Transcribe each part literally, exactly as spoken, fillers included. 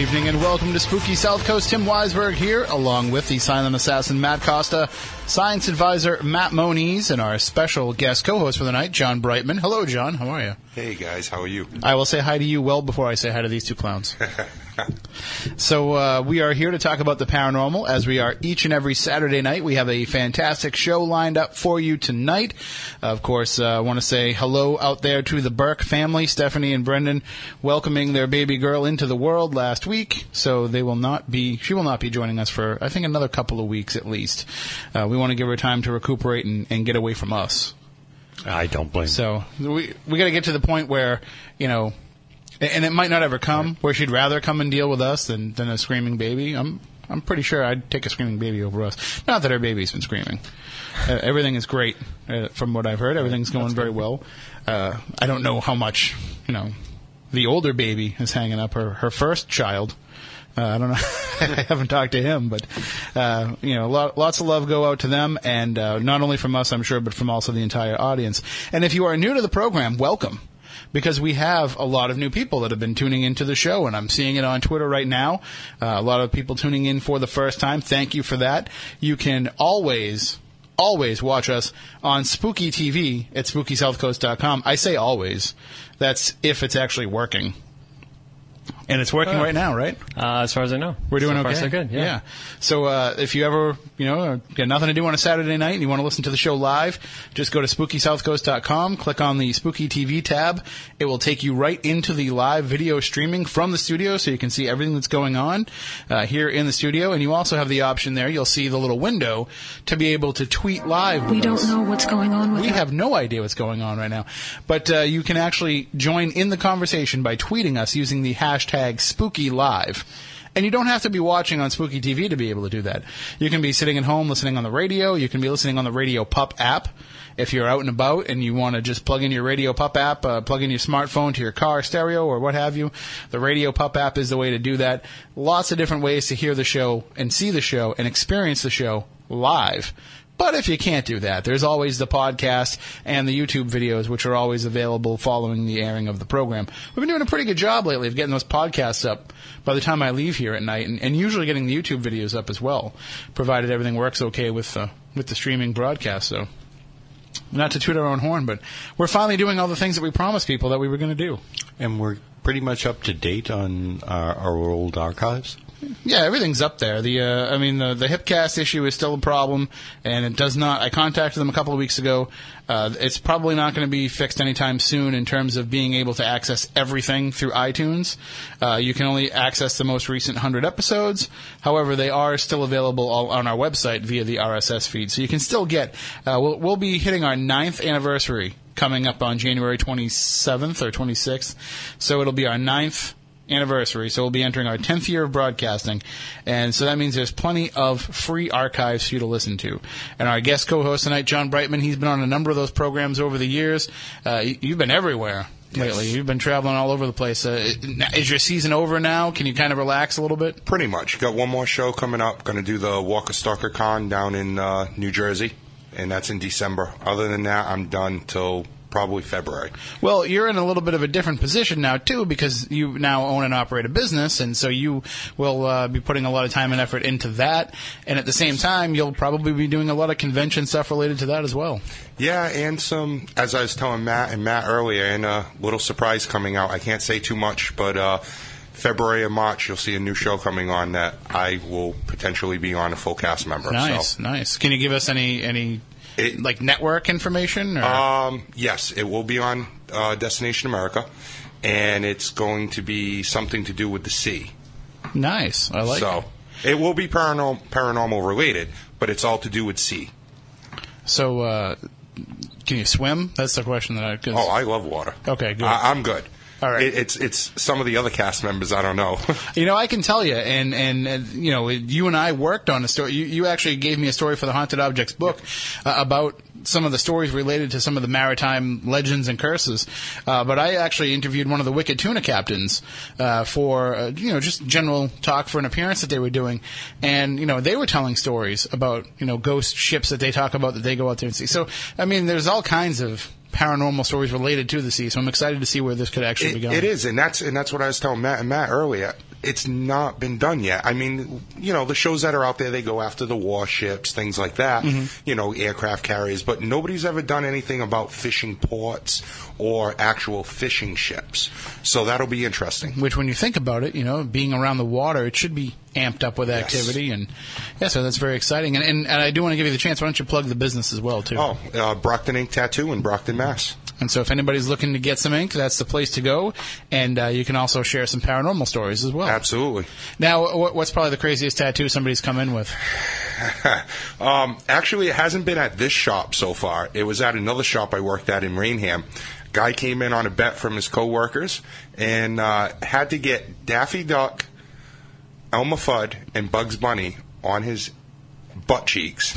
evening and welcome to Spooky South Coast. Tim Weisberg here, along with the silent assassin Matt Costa, science advisor Matt Moniz, and our special guest co-host for the night, John Brightman. Hello, John. How are you? Hey, guys. How are you? I will say hi to you well before I say hi to these two clowns. So uh, we are here to talk about the paranormal, as we are each and every Saturday night. We have a fantastic show lined up for you tonight. Of course, uh, I want to say hello out there to the Burke family, Stephanie and Brendan, welcoming their baby girl into the world last week. So they will not be, she will not be joining us for, I think, another couple of weeks at least. Uh, we want to give her time to recuperate and, and get away from us. I don't blame her. So we we got to get to the point where, you know, and it might not ever come, where she'd rather come and deal with us than, than a screaming baby. I'm I'm pretty sure I'd take a screaming baby over us. Not that our baby's been screaming. Uh, everything is great uh, from what I've heard. Everything's going very well. Uh, I don't know how much, you know, the older baby is hanging up her, her first child. Uh, I don't know. I haven't talked to him, but, uh, you know, lot, lots of love go out to them, and uh, not only from us, I'm sure, but from also the entire audience. And if you are new to the program, welcome. Because we have a lot of new people that have been tuning into the show, and I'm seeing it on Twitter right now. Uh, a lot of people tuning in for the first time. Thank you for that. You can always, always watch us on Spooky T V at spooky south coast dot com. I say always. That's if it's actually working. And it's working oh. right now, right? Uh, as far as I know. We're doing so okay. So far, so good, yeah. yeah. So uh, if you ever, you know, got nothing to do on a Saturday night and you want to listen to the show live, just go to spooky south coast dot com, click on the Spooky T V tab. It will take you right into the live video streaming from the studio, so you can see everything that's going on uh, here in the studio. And you also have the option there, you'll see the little window to be able to tweet live with We don't us. know what's going on with We it. have no idea what's going on right now. But uh, you can actually join in the conversation by tweeting us using the hashtag Hashtag Spooky Live. And you don't have to be watching on Spooky T V to be able to do that. You can be sitting at home listening on the radio. You can be listening on the Radio Pup app. If you're out and about and you want to just plug in your Radio Pup app, uh, plug in your smartphone to your car stereo or what have you, the Radio Pup app is the way to do that. Lots of different ways to hear the show and see the show and experience the show live. But if you can't do that, there's always the podcast and the YouTube videos, which are always available following the airing of the program. We've been doing a pretty good job lately of getting those podcasts up by the time I leave here at night, and, and usually getting the YouTube videos up as well, provided everything works okay with uh, with the streaming broadcast. So, not to toot our own horn, but we're finally doing all the things that we promised people that we were going to do. And we're pretty much up to date on our, our old archives. Yeah, everything's up there. The uh, I mean, the, the HipCast issue is still a problem, and it does not... I contacted them a couple of weeks ago. Uh, it's probably not going to be fixed anytime soon in terms of being able to access everything through iTunes. Uh, you can only access the most recent one hundred episodes. However, they are still available all on our website via the R S S feed. So you can still get... Uh, we'll, we'll be hitting our ninth anniversary coming up on January twenty-seventh or twenty-sixth. So it'll be our ninth anniversary, so we'll be entering our tenth year of broadcasting, and so that means there's plenty of free archives for you to listen to. And our guest co-host tonight, John Brightman, he's been on a number of those programs over the years. Uh, you've been everywhere lately. Yes. You've been traveling all over the place. Uh, is your season over now? Can you kind of relax a little bit? Pretty much. Got one more show coming up. Going to do the Walker Stalker Con down in uh, New Jersey, and that's in December. Other than that, I'm done till... probably February. Well, you're in a little bit of a different position now, too, because you now own and operate a business, and so you will uh, be putting a lot of time and effort into that, and at the same time, you'll probably be doing a lot of convention stuff related to that as well. Yeah, and some, as I was telling Matt and Matt earlier, and a little surprise coming out. I can't say too much, but uh, February and March, you'll see a new show coming on that I will potentially be on a full cast member. Nice, so. nice. Can you give us any any... It, like network information? Or? Um, yes, it will be on uh, Destination America, and it's going to be something to do with the sea. Nice. I like so, it. So it will be paranormal, paranormal related, but it's all to do with sea. So uh, can you swim? That's the question that I... Cause... Oh, I love water. Okay, good. I, I'm good. All right. It, it's it's some of the other cast members, I don't know. You know, I can tell you, and, and, and you know, you and I worked on a story. You, you actually gave me a story for the Haunted Objects book uh, about some of the stories related to some of the maritime legends and curses. Uh, but I actually interviewed one of the Wicked Tuna captains uh, for, uh, you know, just general talk for an appearance that they were doing. And, you know, they were telling stories about, you know, ghost ships that they talk about that they go out there and see. So, I mean, there's all kinds of paranormal stories related to the sea, so I'm excited to see where this could actually it, be going. It is, and that's and that's what I was telling Matt and Matt earlier. it's not been done yet. I mean, you know, the shows that are out there, they go after the warships, things like that, mm-hmm. you know, aircraft carriers, but nobody's ever done anything about fishing ports or actual fishing ships. So that'll be interesting. Which, when you think about it, you know, being around the water, it should be amped up with activity. Yes. And yeah, so that's very exciting. And, and, and I do want to give you the chance. Why don't you plug the business as well, too? Oh, uh, Brockton Ink Tattoo in Brockton, Mass. And so if anybody's looking to get some ink, that's the place to go. And uh, you can also share some paranormal stories as well. Absolutely. Now, w- what's probably the craziest tattoo somebody's come in with? um, actually, it hasn't been at this shop so far. It was at another shop I worked at in Rainham. Guy came in on a bet from his coworkers and uh, had to get Daffy Duck, Elmer Fudd, and Bugs Bunny on his butt cheeks.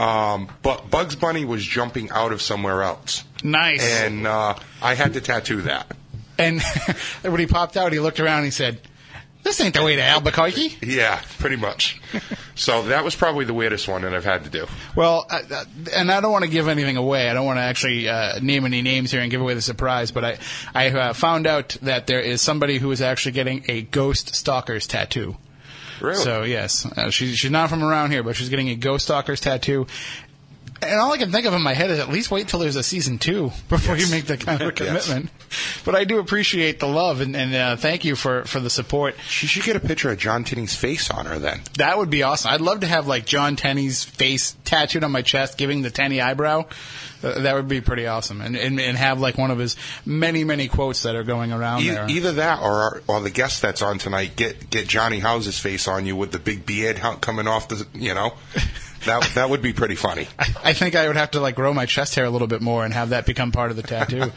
um, but Bugs Bunny was jumping out of somewhere else. Nice. And uh, I had to tattoo that. And when he popped out, he looked around and he said, "This ain't the way to Albuquerque." Yeah, pretty much. So that was probably the weirdest one that I've had to do. Well, I, and I don't want to give anything away. I don't want to actually uh, name any names here and give away the surprise, but I, I uh, found out that there is somebody who is actually getting a Ghost Stalkers tattoo. Really? So, yes. Uh, she, she's not from around here, but she's getting a Ghost Stalkers tattoo. And all I can think of in my head is at least wait till there's a season two before yes. you make that kind of a commitment. Yes. But I do appreciate the love, and, and uh, thank you for, for the support. She should get a picture of John Tenney's face on her then. That would be awesome. I'd love to have, like, John Tenney's face tattooed on my chest, giving the Tenney eyebrow. Uh, that would be pretty awesome. And, and and have, like, one of his many, many quotes that are going around e- there. Either that or our, or the guest that's on tonight, get, get Johnny Houser's face on you with the big beard coming off the, you know. That that would be pretty funny. I think I would have to, like, grow my chest hair a little bit more and have that become part of the tattoo.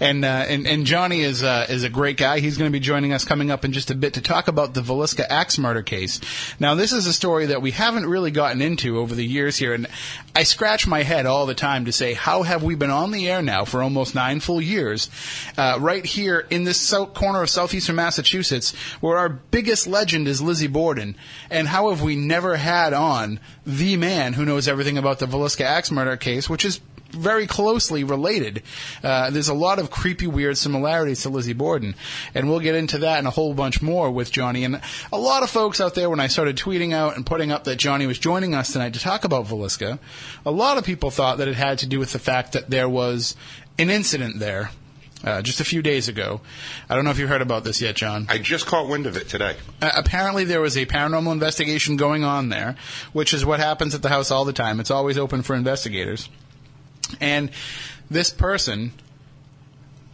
and, uh, and and Johnny is uh, is a great guy. He's going to be joining us coming up in just a bit to talk about the Villisca axe murder case. Now, this is a story that we haven't really gotten into over the years here, and I scratch my head all the time to say, how have we been on the air now for almost nine full years, uh, right here in this south corner of southeastern Massachusetts, where our biggest legend is Lizzie Borden, and how have we never had on the man Man who knows everything about the Villisca axe murder case, which is very closely related. Uh, there's a lot of creepy, weird similarities to Lizzie Borden, and we'll get into that and a whole bunch more with Johnny. And a lot of folks out there, when I started tweeting out and putting up that Johnny was joining us tonight to talk about Villisca, a lot of people thought that it had to do with the fact that there was an incident there Uh, just a few days ago. I don't know if you heard about this yet, John. I just caught wind of it today. Uh, apparently there was a paranormal investigation going on there, which is what happens at the house all the time. It's always open for investigators. And this person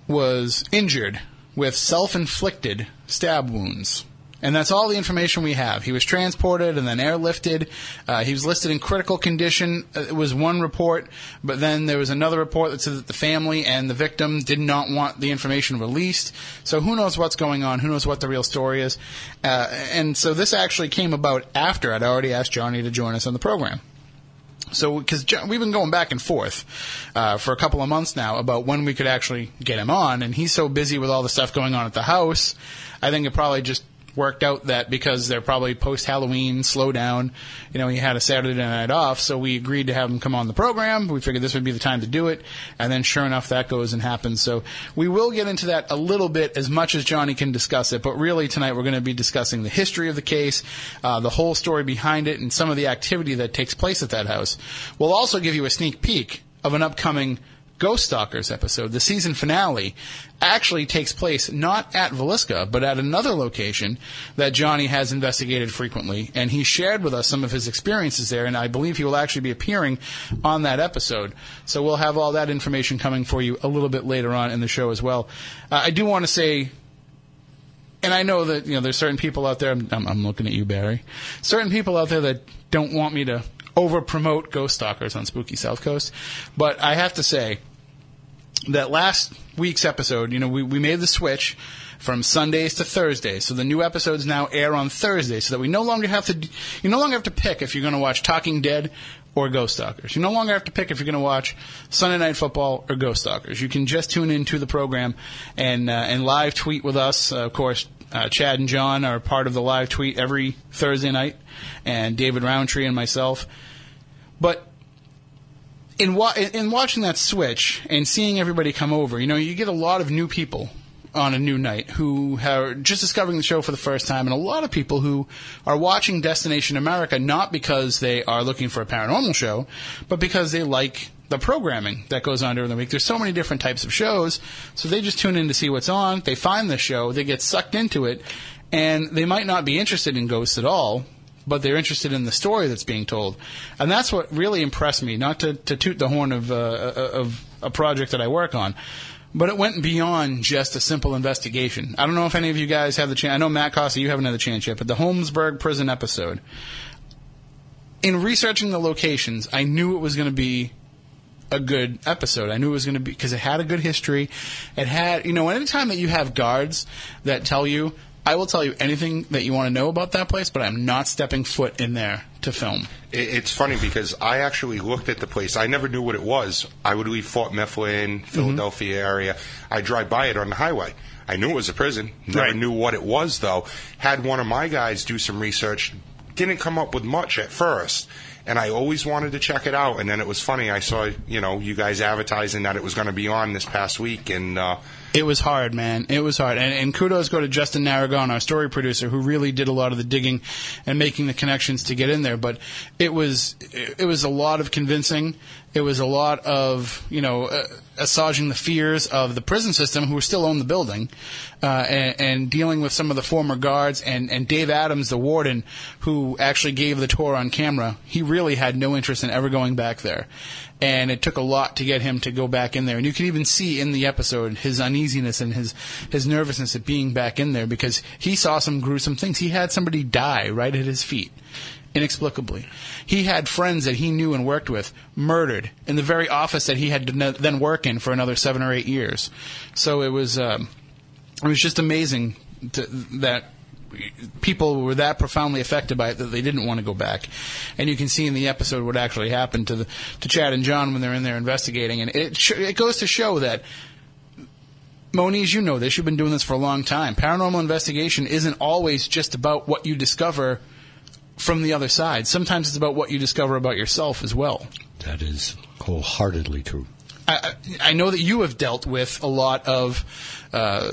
was injured with self-inflicted stab wounds. And that's all the information we have. He was transported and then airlifted. Uh, he was listed in critical condition. It was one report, but then there was another report that said that the family and the victim did not want the information released. So who knows what's going on? Who knows what the real story is? Uh, and so this actually came about after I'd already asked Johnny to join us on the program. So, because we've been going back and forth uh, for a couple of months now about when we could actually get him on, and he's so busy with all the stuff going on at the house, I think it probably just worked out that because they're probably post-Halloween, slow down, you know, he had a Saturday night off, so we agreed to have him come on the program. We figured this would be the time to do it, and then sure enough, that goes and happens. So we will get into that a little bit as much as Johnny can discuss it, but really tonight we're going to be discussing the history of the case, uh, the whole story behind it, and some of the activity that takes place at that house. We'll also give you a sneak peek of an upcoming Ghost Stalkers episode. The season finale actually takes place not at Villisca, but at another location that Johnny has investigated frequently, and he shared with us some of his experiences there, and I believe he will actually be appearing on that episode. So we'll have all that information coming for you a little bit later on in the show as well. Uh, I do want to say, and I know that, you know, there's certain people out there, I'm, I'm looking at you, Barry, certain people out there that don't want me to over-promote Ghost Stalkers on Spooky South Coast. But I have to say that last week's episode, you know, we, we made the switch from Sundays to Thursdays. So the new episodes now air on Thursday so that we no longer have to, you no longer have to pick if you're going to watch Talking Dead or Ghost Stalkers. You no longer have to pick if you're going to watch Sunday Night Football or Ghost Stalkers. You can just tune into the program and, uh, and live tweet with us, uh, of course. Uh, Chad and John are part of the live tweet every Thursday night, and David Roundtree and myself. But in, wa- in watching that switch and seeing everybody come over, you know, you get a lot of new people on a new night who are just discovering the show for the first time, and a lot of people who are watching Destination America not because they are looking for a paranormal show, but because they like the programming that goes on during the week. There's so many different types of shows, so they just tune in to see what's on. They find the show, they get sucked into it, and they might not be interested in ghosts at all, but they're interested in the story that's being told. And that's what really impressed me, not to, to toot the horn of, uh, of a project that I work on, but it went beyond just a simple investigation. I don't know if any of you guys have the chance. I know, Matt Costa, you haven't had the chance yet, but the Holmesburg prison episode. In researching the locations, I knew it was going to be a good episode. I knew it was going to be, because it had a good history. It had, you know, anytime that you have guards that tell you, I will tell you anything that you want to know about that place, but I'm not stepping foot in there to film. It's funny because I actually looked at the place. I never knew what it was. I would leave Fort Mifflin, Philadelphia mm-hmm. area. I drive by it on the highway. I knew it was a prison. Never right. knew what it was, though. Had one of my guys do some research. Didn't come up with much at first. And I always wanted to check it out. And then it was funny. I saw, you know, you guys advertising that it was going to be on this past week. And uh, it was hard, man. It was hard. And, and kudos go to Justin Narragon, our story producer, who really did a lot of the digging and making the connections to get in there. But it was it was a lot of convincing. It was a lot of, you know, uh, assuaging the fears of the prison system, who still own the building, uh, and, and dealing with some of the former guards. And, and Dave Adams, the warden, who actually gave the tour on camera, he really had no interest in ever going back there. And it took a lot to get him to go back in there. And you can even see in the episode his uneasiness and his, his nervousness at being back in there, because he saw some gruesome things. He had somebody die right at his feet. Inexplicably. He had friends that he knew and worked with murdered in the very office that he had to ne- then work in for another seven or eight years. So it was um, it was just amazing to, that people were that profoundly affected by it that they didn't want to go back. And you can see in the episode what actually happened to the, to Chad and John when they're in there investigating. And it sh- it goes to show that, Moniz, you know this. You've been doing this for a long time. Paranormal investigation isn't always just about what you discover from the other side. Sometimes it's about what you discover about yourself as well. That is wholeheartedly true. I, I know that you have dealt with a lot of uh,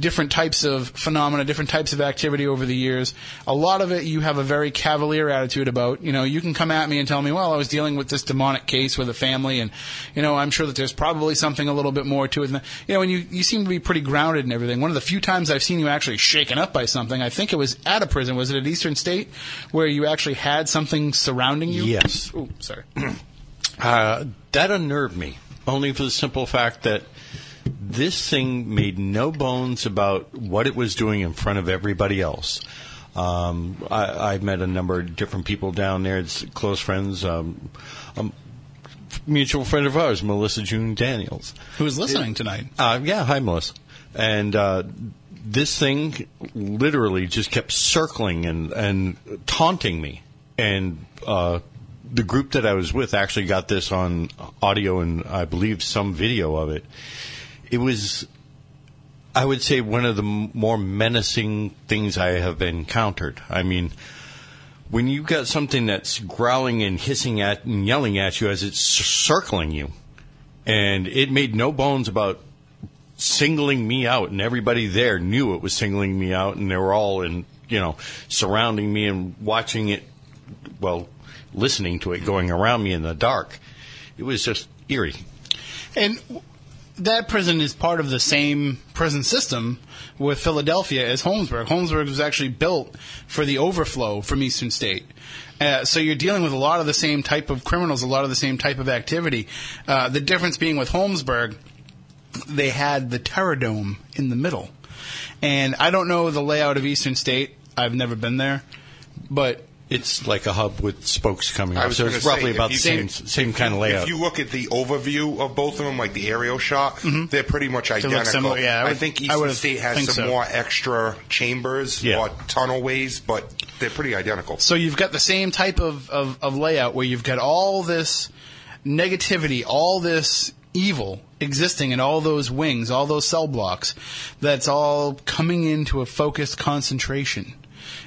different types of phenomena, different types of activity over the years. A lot of it you have a very cavalier attitude about. You know, you can come at me and tell me, well, I was dealing with this demonic case with a family, and, you know, I'm sure that there's probably something a little bit more to it. You know, and you, you seem to be pretty grounded and everything. One of the few times I've seen you actually shaken up by something, I think it was at a prison. Was it at Eastern State where you actually had something surrounding you? Yes. Oh, sorry. uh, that unnerved me. Only for the simple fact that this thing made no bones about what it was doing in front of everybody else. Um, I, I've met a number of different people down there. It's close friends. Um, a mutual friend of ours, Melissa June Daniels. Who is listening it, tonight. Uh, yeah, hi, Melissa. And uh, this thing literally just kept circling and, and taunting me. And Uh, The group that I was with actually got this on audio and I believe some video of it. It was, I would say, one of the more menacing things I have encountered. I mean, when you've got something that's growling and hissing at and yelling at you as it's circling you, and it made no bones about singling me out, and everybody there knew it was singling me out, and they were all in, you know, surrounding me and watching it, well, listening to it going around me in the dark. It was just eerie. And that prison is part of the same prison system with Philadelphia as Holmesburg. Holmesburg was actually built for the overflow from Eastern State. Uh, so you're dealing with a lot of the same type of criminals, a lot of the same type of activity. Uh, the difference being with Holmesburg, they had the Terror Dome in the middle. And I don't know the layout of Eastern State. I've never been there. But it's like a hub with spokes coming up, so it's roughly about the same same kind of layout. If you look at the overview of both of them, like the aerial shot, mm-hmm. they're pretty much identical. Similar, yeah, I, would, I think Eastern I State has some so. more extra chambers yeah. or tunnel ways, but they're pretty identical. So you've got the same type of, of, of layout where you've got all this negativity, all this evil existing in all those wings, all those cell blocks, that's all coming into a focused concentration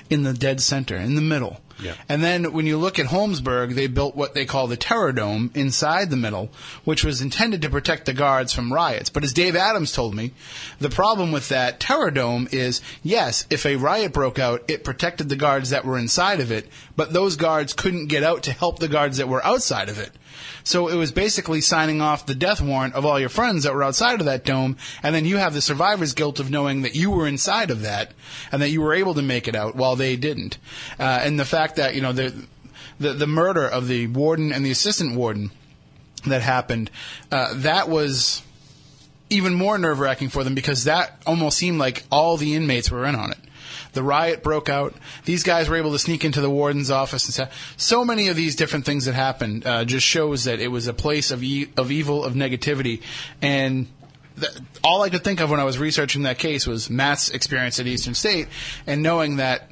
in the dead center, in the middle. Yeah. And then when you look at Holmesburg, they built what they call the Terror Dome inside the middle, which was intended to protect the guards from riots. But as Dave Adams told me, the problem with that Terror Dome is, yes, if a riot broke out, it protected the guards that were inside of it, but those guards couldn't get out to help the guards that were outside of it. So it was basically signing off the death warrant of all your friends that were outside of that dome, and then you have the survivor's guilt of knowing that you were inside of that and that you were able to make it out while they didn't. Uh, and the fact that, you know, the, the, the murder of the warden and the assistant warden that happened, uh, that was even more nerve-wracking for them because that almost seemed like all the inmates were in on it. The riot broke out. These guys were able to sneak into the warden's office. And so, so many of these different things that happened uh, just shows that it was a place of e- of evil, of negativity. And th- all I could think of when I was researching that case was Matt's experience at Eastern State and knowing that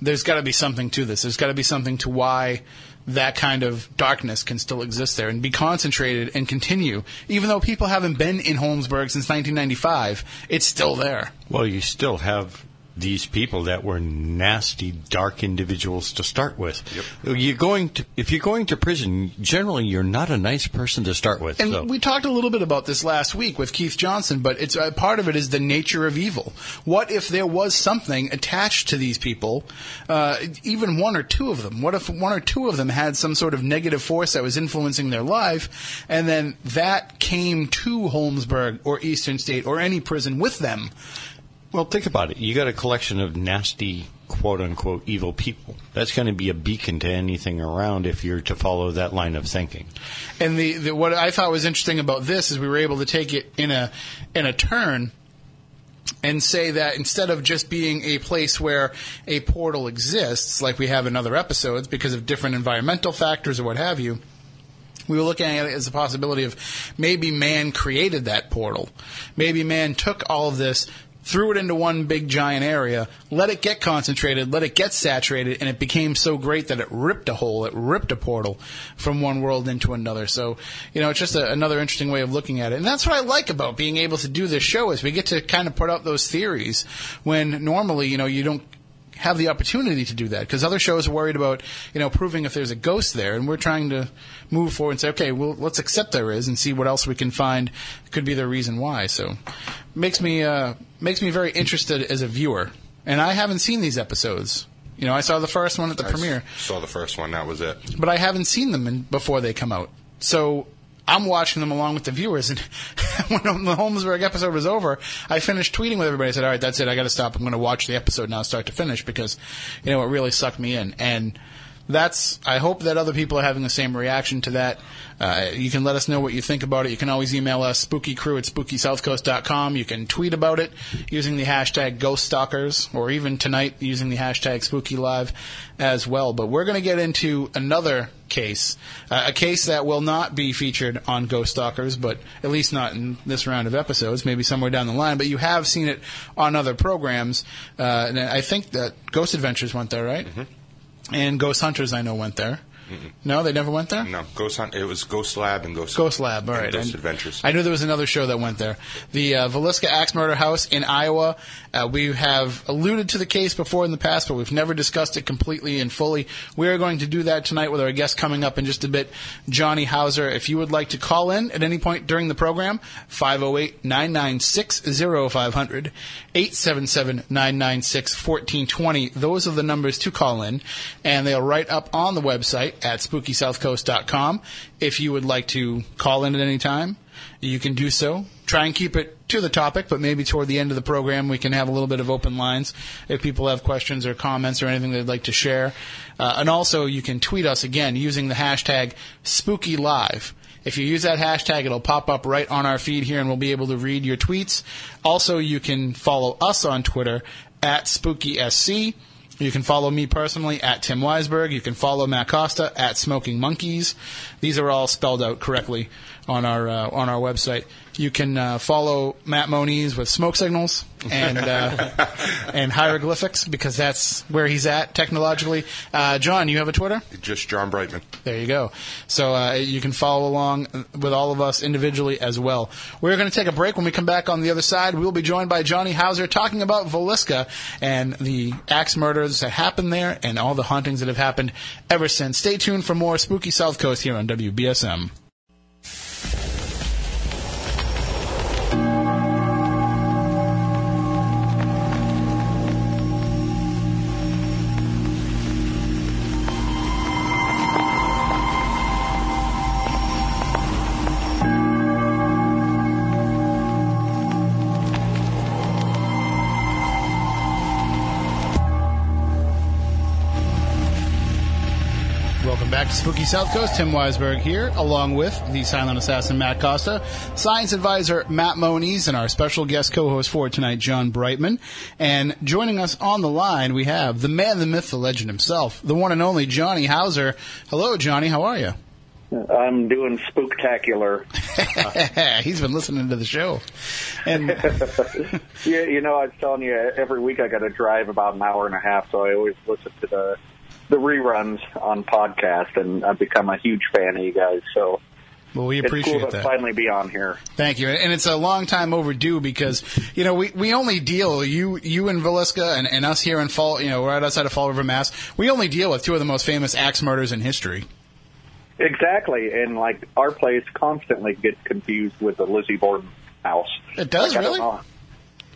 there's got to be something to this. There's got to be something to why that kind of darkness can still exist there and be concentrated and continue. Even though people haven't been in Holmesburg since nineteen ninety-five, it's still there. Well, you still have these people that were nasty, dark individuals to start with. Yep. You're going to, if you're going to prison, generally you're not a nice person to start with. And so. We talked a little bit about this last week with Keith Johnson, but it's uh, part of it is the nature of evil. What if there was something attached to these people, uh, even one or two of them? What if one or two of them had some sort of negative force that was influencing their life, and then that came to Holmesburg or Eastern State or any prison with them? Well, think about it. You got a collection of nasty, quote-unquote, evil people. That's going to be a beacon to anything around if you're to follow that line of thinking. And the, the what I thought was interesting about this is we were able to take it in a in a turn and say that instead of just being a place where a portal exists, like we have in other episodes, because of different environmental factors or what have you, we were looking at it as a possibility of maybe man created that portal. Maybe man took all of this, threw it into one big giant area, let it get concentrated, let it get saturated, and it became so great that it ripped a hole, it ripped a portal from one world into another. So, you know, it's just a, another interesting way of looking at it. And that's what I like about being able to do this show is we get to kind of put out those theories when normally, you know, you don't have the opportunity to do that because other shows are worried about, you know, proving if there's a ghost there. And we're trying to move forward and say, okay, well, let's accept there is and see what else we can find could be the reason why. So makes me uh, makes me very interested as a viewer. And I haven't seen these episodes. You know, I saw the first one at the I premiere. saw the first one. That was it. But I haven't seen them in, before they come out. So I'm watching them along with the viewers, and when the Holmesburg episode was over, I finished tweeting with everybody. I said, all right, that's it. I got to stop. I'm going to watch the episode now start to finish because, you know, it really sucked me in. And that's – I hope that other people are having the same reaction to that. Uh, you can let us know what you think about it. You can always email us, spooky crew at spooky south coast dot com. You can tweet about it using the hashtag Ghost Stalkers or even tonight using the hashtag SpookyLive as well. But we're going to get into another – case, uh, a case that will not be featured on Ghost Stalkers, but at least not in this round of episodes, maybe somewhere down the line, but you have seen it on other programs, uh, and I think that Ghost Adventures went there, right? Mm-hmm. And Ghost Hunters, I know, went there. Mm-mm. No, they never went there? No, Ghost Hunt. It was Ghost Lab and Ghost Ghost Lab, all right. Ghost Adventures. I knew there was another show that went there. The uh, Villisca Axe Murder House in Iowa. Uh, we have alluded to the case before in the past, but we've never discussed it completely and fully. We are going to do that tonight with our guest coming up in just a bit, Johnny Houser. If you would like to call in at any point during the program, five oh eight, nine nine six, oh five hundred, eight seven seven, nine nine six, one four two zero. Those are the numbers to call in, and they'll write up on the website at spooky south coast dot com. If you would like to call in at any time, you can do so. Try and keep it to the topic, but maybe toward the end of the program we can have a little bit of open lines if people have questions or comments or anything they'd like to share. Uh, and also you can tweet us again using the hashtag SpookyLive. If you use that hashtag, it'll pop up right on our feed here and we'll be able to read your tweets. Also, you can follow us on Twitter at SpookySC. You can follow me personally at Tim Weisberg. You can follow Matt Costa at Smoking Monkeys. These are all spelled out correctly on our uh, on our website. You can uh, follow Matt Moniz with Smoke Signals. and uh, and hieroglyphics, because that's where he's at technologically. Uh, John, you have a Twitter? Just John Brightman. There you go. So uh, you can follow along with all of us individually as well. We're going to take a break. When we come back on the other side, we'll be joined by Johnny Houser talking about Villisca and the axe murders that happened there and all the hauntings that have happened ever since. Stay tuned for more Spooky South Coast here on W B S M. Spooky South Coast, Tim Weisberg here, along with the silent assassin Matt Costa, science advisor Matt Moniz, and our special guest co-host for tonight, John Brightman. And joining us on the line, we have the man, the myth, the legend himself, the one and only Johnny Houser. Hello, Johnny. How are you? I'm doing spooktacular. He's been listening to the show. And yeah, you know, I was telling you, every week I got to drive about an hour and a half, so I always listen to the... the reruns on podcast, and I've become a huge fan of you guys, so well, we appreciate it's cool to that. Finally be on here. Thank you. And it's a long time overdue because, you know, we, we only deal, you you in Villisca and, and us here in Fall, you know, right outside of Fall River, Mass, we only deal with two of the most famous axe murders in history. Exactly, and, like, our place constantly gets confused with the Lizzie Borden house. It does, like, really? I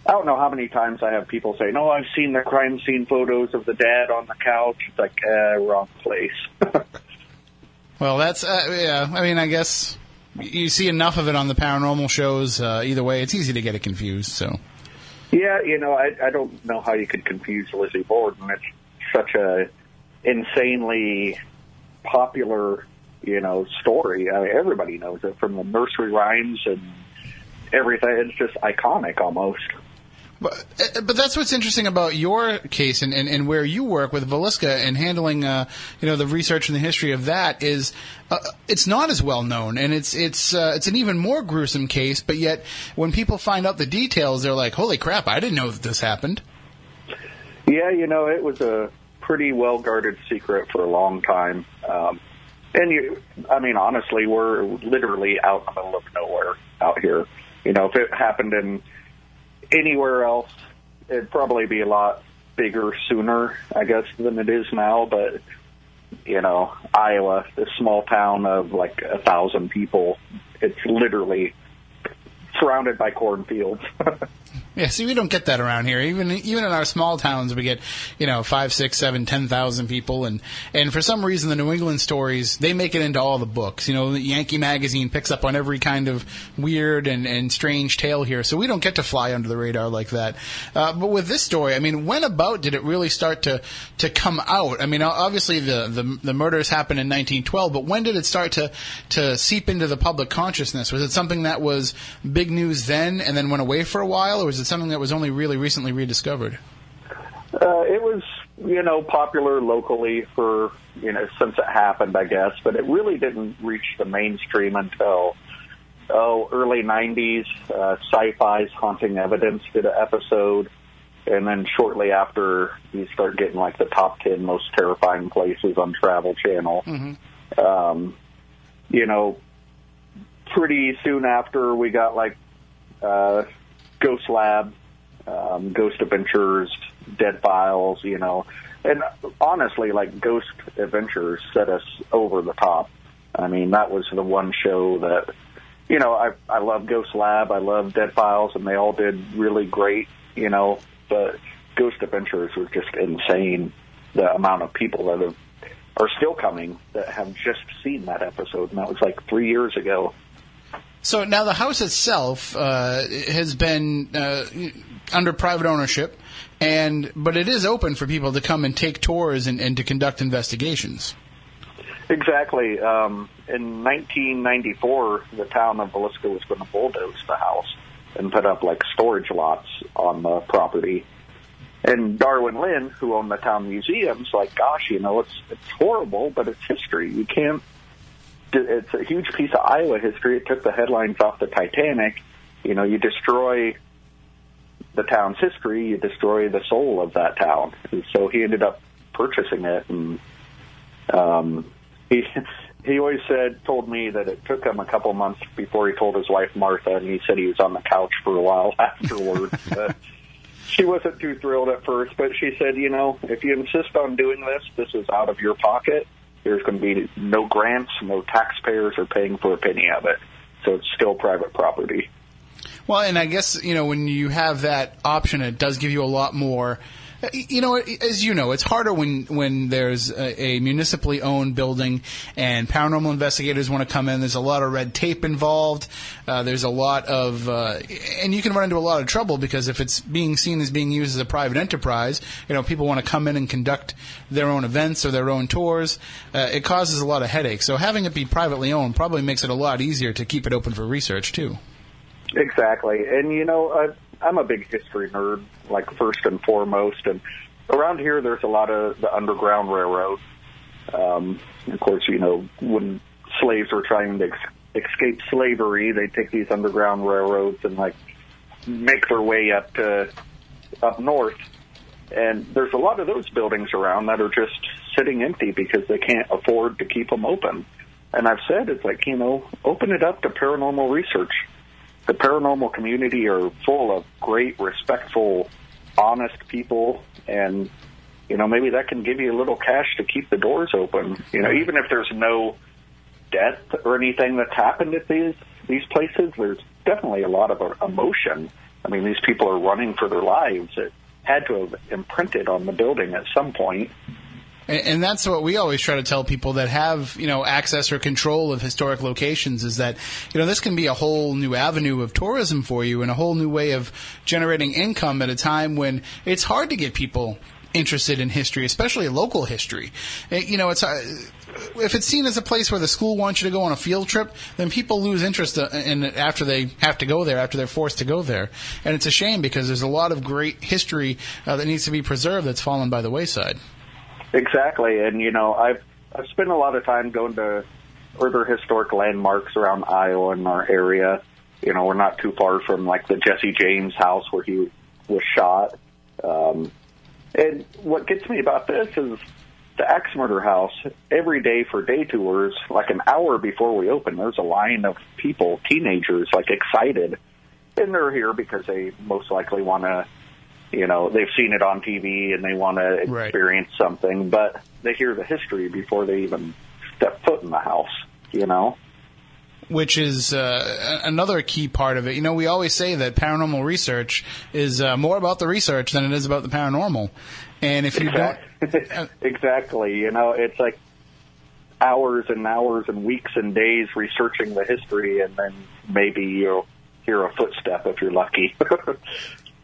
I don't know how many times I have people say, no, I've seen the crime scene photos of the dad on the couch. It's like, uh, wrong place. Well, that's, uh, yeah, I mean, I guess you see enough of it on the paranormal shows. Uh, either way, it's easy to get it confused, so. Yeah, you know, I, I don't know how you could confuse Lizzie Borden. It's such a insanely popular, you know, story. I mean, everybody knows it, from the nursery rhymes and everything. It's just iconic almost. But, but that's what's interesting about your case and, and, and where you work with Villisca and handling, uh, you know, the research and the history of that is uh, it's not as well known, and it's it's uh, it's an even more gruesome case. But yet, when people find out the details, they're like, "Holy crap! I didn't know that this happened." Yeah, you know, it was a pretty well guarded secret for a long time, um, and you, I mean, honestly, we're literally out in the middle of nowhere out here. You know, if it happened in anywhere else, it'd probably be a lot bigger sooner, I guess, than it is now. But, you know, Iowa, this small town of like a thousand people, it's literally surrounded by cornfields. Yeah, see, we don't get that around here. Even even in our small towns, we get, you know, five, six, seven, ten thousand people, and and for some reason, the New England stories, they make it into all the books. You know, the Yankee Magazine picks up on every kind of weird and, and strange tale here, so we don't get to fly under the radar like that. Uh, but with this story, I mean, when about did it really start to to come out? I mean, obviously the the, the murders happened in nineteen twelve, but when did it start to to seep into the public consciousness? Was it something that was big? Big news then, and then went away for a while, or was it something that was only really recently rediscovered? Uh, it was, you know, popular locally for, you know, since it happened, I guess, but it really didn't reach the mainstream until, oh, early nineties. Uh, Sci-Fi's Haunting Evidence did an episode, and then shortly after, you start getting, like, the top ten most terrifying places on Travel Channel. Mm-hmm. Um, you know, pretty soon after, we got, like, uh, Ghost Lab, um, Ghost Adventures, Dead Files, you know. And honestly, like, Ghost Adventures set us over the top. I mean, that was the one show that, you know, I, I love Ghost Lab, I love Dead Files, and they all did really great, you know. But Ghost Adventures was just insane, the amount of people that have, are still coming that have just seen that episode, and that was, like, three years ago. So now the house itself uh, has been uh, under private ownership, and but it is open for people to come and take tours and, and to conduct investigations. Exactly. Um, in nineteen ninety-four, the town of Villisca was going to bulldoze the house and put up, like, storage lots on the property. And Darwin Lynn, who owned the town museums, like, gosh, you know, it's it's horrible, but it's history. You can't. It's a huge piece of Iowa history. It took the headlines off the Titanic. You know, you destroy the town's history, you destroy the soul of that town. And so he ended up purchasing it, and um, he he always said, told me that it took him a couple months before he told his wife Martha, and he said he was on the couch for a while afterwards. uh, she wasn't too thrilled at first, but she said, you know, if you insist on doing this, this is out of your pocket. There's going to be no grants, no taxpayers are paying for a penny of it. So it's still private property. Well, and I guess, you know, when you have that option, it does give you a lot more. You know, as you know, it's harder when, when there's a, a municipally owned building and paranormal investigators want to come in. There's a lot of red tape involved. Uh, there's a lot of uh, – and you can run into a lot of trouble because if it's being seen as being used as a private enterprise, you know, people want to come in and conduct their own events or their own tours. Uh, it causes a lot of headaches. So having it be privately owned probably makes it a lot easier to keep it open for research too. Exactly. And, you know, uh, I'm a big history nerd, like first and foremost. And around here, there's a lot of the Underground Railroad. Um, of course, you know, when slaves were trying to ex- escape slavery, they'd take these Underground Railroads and, like, make their way up to up north. And there's a lot of those buildings around that are just sitting empty because they can't afford to keep them open. And I've said, it's like, you know, open it up to paranormal research. The paranormal community are full of great, respectful, honest people, and, you know, maybe that can give you a little cash to keep the doors open. You know, even if there's no death or anything that's happened at these these places, there's definitely a lot of emotion. I mean, these people are running for their lives. It had to have imprinted on the building at some point. And that's what we always try to tell people that have, you know, access or control of historic locations is that, you know, this can be a whole new avenue of tourism for you and a whole new way of generating income at a time when it's hard to get people interested in history, especially local history. You know, it's if it's seen as a place where the school wants you to go on a field trip, then people lose interest in it after they have to go there, after they're forced to go there. And it's a shame because there's a lot of great history uh, that needs to be preserved that's fallen by the wayside. Exactly, and you know, I've I've spent a lot of time going to further historic landmarks around Iowa and our area. You know, we're not too far from like the Jesse James house where he was shot. Um, and what gets me about this is the axe murder house. Every day for day tours, like an hour before we open, there's a line of people, teenagers, like excited, and they're here because they most likely want to. You know, they've seen it on T V and they want to experience right. something, but they hear the history before they even step foot in the house, you know? Which is uh, another key part of it. You know, we always say that paranormal research is uh, more about the research than it is about the paranormal. And if you exactly. don't... Uh, exactly. You know, it's like hours and hours and weeks and days researching the history, and then maybe you'll hear a footstep if you're lucky.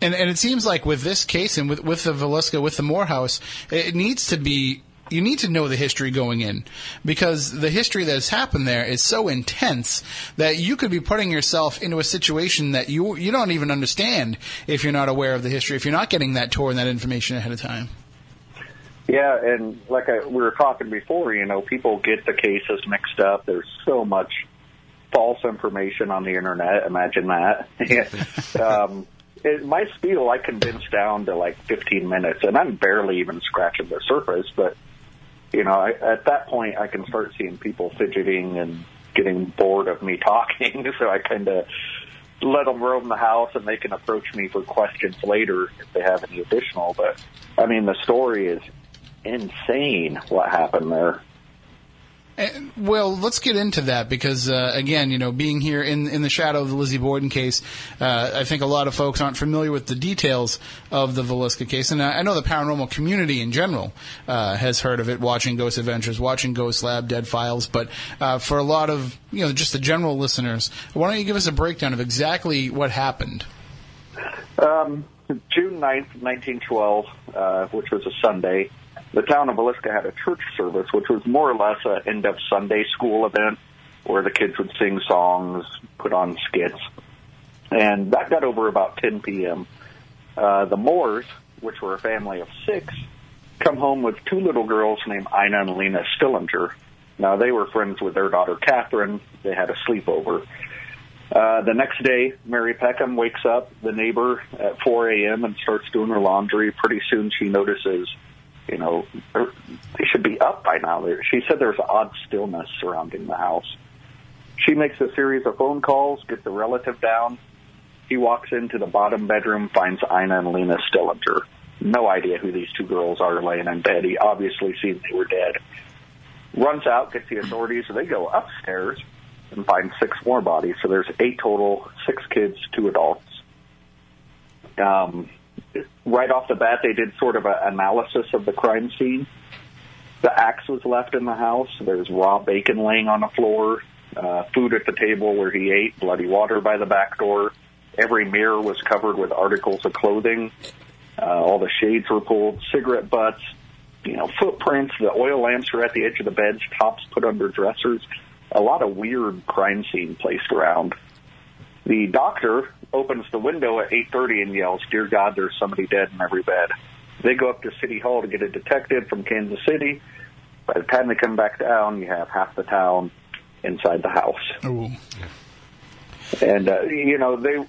And, and it seems like with this case and with, with the Villisca, with the Morehouse, it needs to be, you need to know the history going in because the history that has happened there is so intense that you could be putting yourself into a situation that you you don't even understand if you're not aware of the history, if you're not getting that tour and that information ahead of time. Yeah, and like I, we were talking before, you know, people get the cases mixed up. There's so much false information on the internet. Imagine that. um It, my spiel, I condensed down to like fifteen minutes, and I'm barely even scratching the surface. But, you know, I, at that point, I can start seeing people fidgeting and getting bored of me talking. So I kind of let them roam the house, and they can approach me for questions later if they have any additional. But, I mean, the story is insane what happened there. Well, let's get into that because, uh, again, you know, being here in in the shadow of the Lizzie Borden case, uh, I think a lot of folks aren't familiar with the details of the Villisca case. And I, I know the paranormal community in general uh, has heard of it, watching Ghost Adventures, watching Ghost Lab, Dead Files. But uh, for a lot of, you know, just the general listeners, why don't you give us a breakdown of exactly what happened? Um, June ninth, nineteen twelve, uh, which was a Sunday. The town of Villisca had a church service, which was more or less an end-of Sunday school event where the kids would sing songs, put on skits. And that got over about ten p.m. Uh, the Moores, which were a family of six, come home with two little girls named Ina and Lena Stillinger. Now, they were friends with their daughter, Catherine. They had a sleepover. Uh, the next day, Mary Peckham wakes up the neighbor at four a.m. and starts doing her laundry. Pretty soon she notices, you know, they should be up by now. She said there's odd stillness surrounding the house. She makes a series of phone calls, gets a relative down. He walks into the bottom bedroom, finds Ina and Lena Stillinger. No idea who these two girls are laying in bed. He obviously seen they were dead. Runs out, gets the authorities. So they go upstairs and find six more bodies. So there's eight total, six kids, two adults. Um, right off the bat, they did sort of an analysis of the crime scene. The axe was left in the house. There's raw bacon laying on the floor, uh, food at the table where he ate, bloody water by the back door. Every mirror was covered with articles of clothing. Uh, all the shades were pulled, cigarette butts, you know, footprints. The oil lamps were at the edge of the beds, tops put under dressers. A lot of weird crime scene placed around. The doctor opens the window at eight thirty and yells, "Dear God, there's somebody dead in every bed." They go up to City Hall to get a detective from Kansas City. By the time they come back down, you have half the town inside the house. Oh. And, uh, you know, they...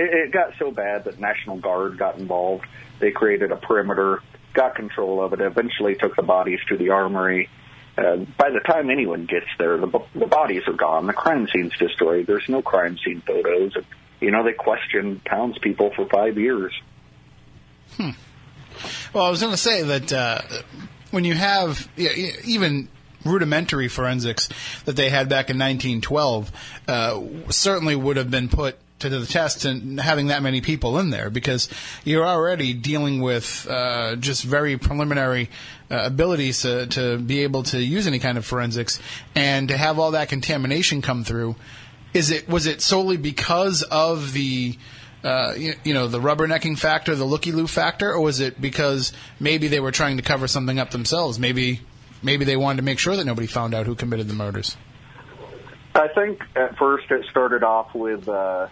It got so bad that National Guard got involved. They created a perimeter, got control of it, eventually took the bodies to the armory. Uh, by the time anyone gets there, the, the bodies are gone. The crime scene's destroyed. There's no crime scene photos. And, you know, they questioned townspeople for five years. Hmm. Well, I was going to say that uh, when you have you know, even... rudimentary forensics that they had back in nineteen twelve uh, certainly would have been put to the test in having that many people in there, because you're already dealing with uh, just very preliminary uh, abilities to, to be able to use any kind of forensics, and to have all that contamination come through. Is it was it solely because of the uh, you, you know the rubbernecking factor, the looky-loo factor, or was it because maybe they were trying to cover something up themselves? Maybe. Maybe they wanted to make sure that nobody found out who committed the murders. I think at first it started off with, uh,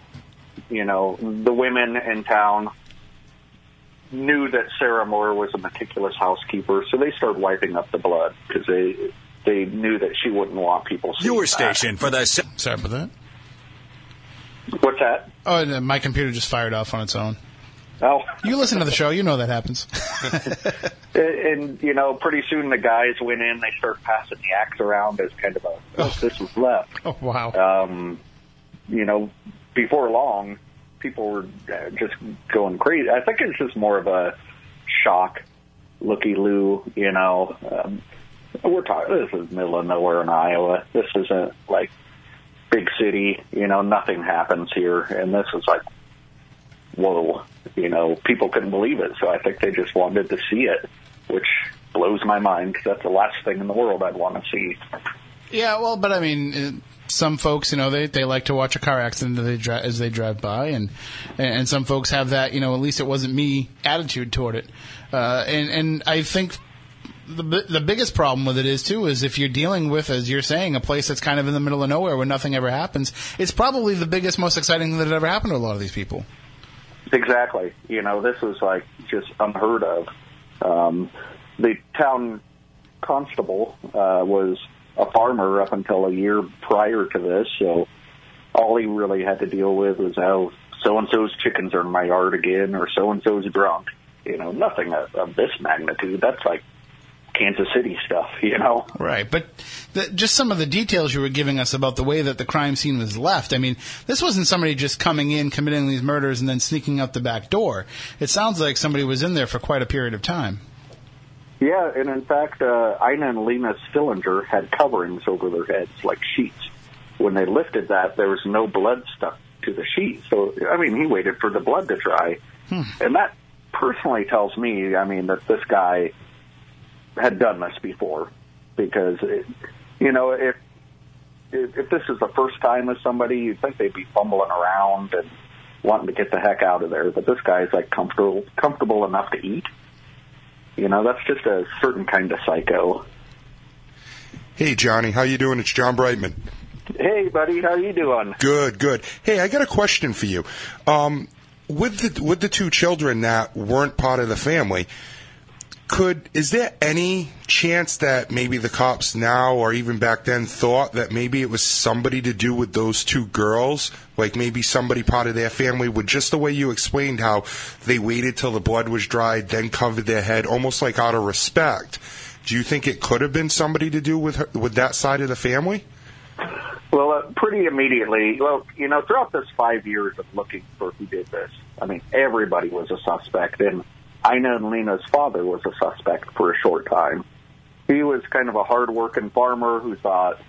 you know, the women in town knew that Sarah Moore was a meticulous housekeeper, so they started wiping up the blood because they they knew that she wouldn't want people seeing that. You were stationed for the... Se- Sorry for that. What's that? Oh, no, my computer just fired off on its own. Oh. You listen to the show. You know that happens. And, you know, pretty soon the guys went in. They start passing the axe around as kind of a, oh, this was left. Oh, wow. Um, you know, before long, people were just going crazy. I think it's just more of a shock, looky-loo, you know. Um, we're talking, this is middle of nowhere in Iowa. This isn't, like, big city. You know, nothing happens here. And this was like, whoa, you know, people couldn't believe it. So I think they just wanted to see it, which blows my mind, because that's the last thing in the world I'd want to see. Yeah, well, but I mean, some folks, you know, they, they like to watch a car accident as they, dri- as they drive by, and and some folks have that, you know, at least it wasn't me attitude toward it. Uh, and, and I think the the biggest problem with it is, too, is if you're dealing with, as you're saying, a place that's kind of in the middle of nowhere where nothing ever happens, it's probably the biggest, most exciting thing that ever happened to a lot of these people. Exactly. You know, this was, like, just unheard of. Um, the town constable uh, was a farmer up until a year prior to this, so all he really had to deal with was, oh, so-and-so's chickens are in my yard again, or so-and-so's drunk. You know, nothing of, of this magnitude. That's, like, Kansas City stuff, you know? Right, but the, just some of the details you were giving us about the way that the crime scene was left. I mean, this wasn't somebody just coming in, committing these murders, and then sneaking out the back door. It sounds like somebody was in there for quite a period of time. Yeah, and in fact, uh, Ina and Lena Stillinger had coverings over their heads, like sheets. When they lifted that, there was no blood stuck to the sheet. So, I mean, he waited for the blood to dry. Hmm. And that personally tells me, I mean, that this guy had done this before, because it, you know if, if if this is the first time with somebody, you'd think they'd be fumbling around and wanting to get the heck out of there, but this guy's like comfortable comfortable enough to eat. You know, that's just a certain kind of psycho. Hey Johnny, how you doing? It's John Brightman. Hey buddy, how you doing? Good, good. Hey, I got a question for you. Um, with the with the two children that weren't part of the family, Could is there any chance that maybe the cops now or even back then thought that maybe it was somebody to do with those two girls? Like maybe somebody part of their family, with just the way you explained how they waited till the blood was dried, then covered their head, almost like out of respect. Do you think it could have been somebody to do with her, with that side of the family? Well, uh, pretty immediately. Well, you know, throughout this five years of looking for who did this, I mean, everybody was a suspect. And Ina and Lena's father was a suspect for a short time. He was kind of a hard-working farmer who thought,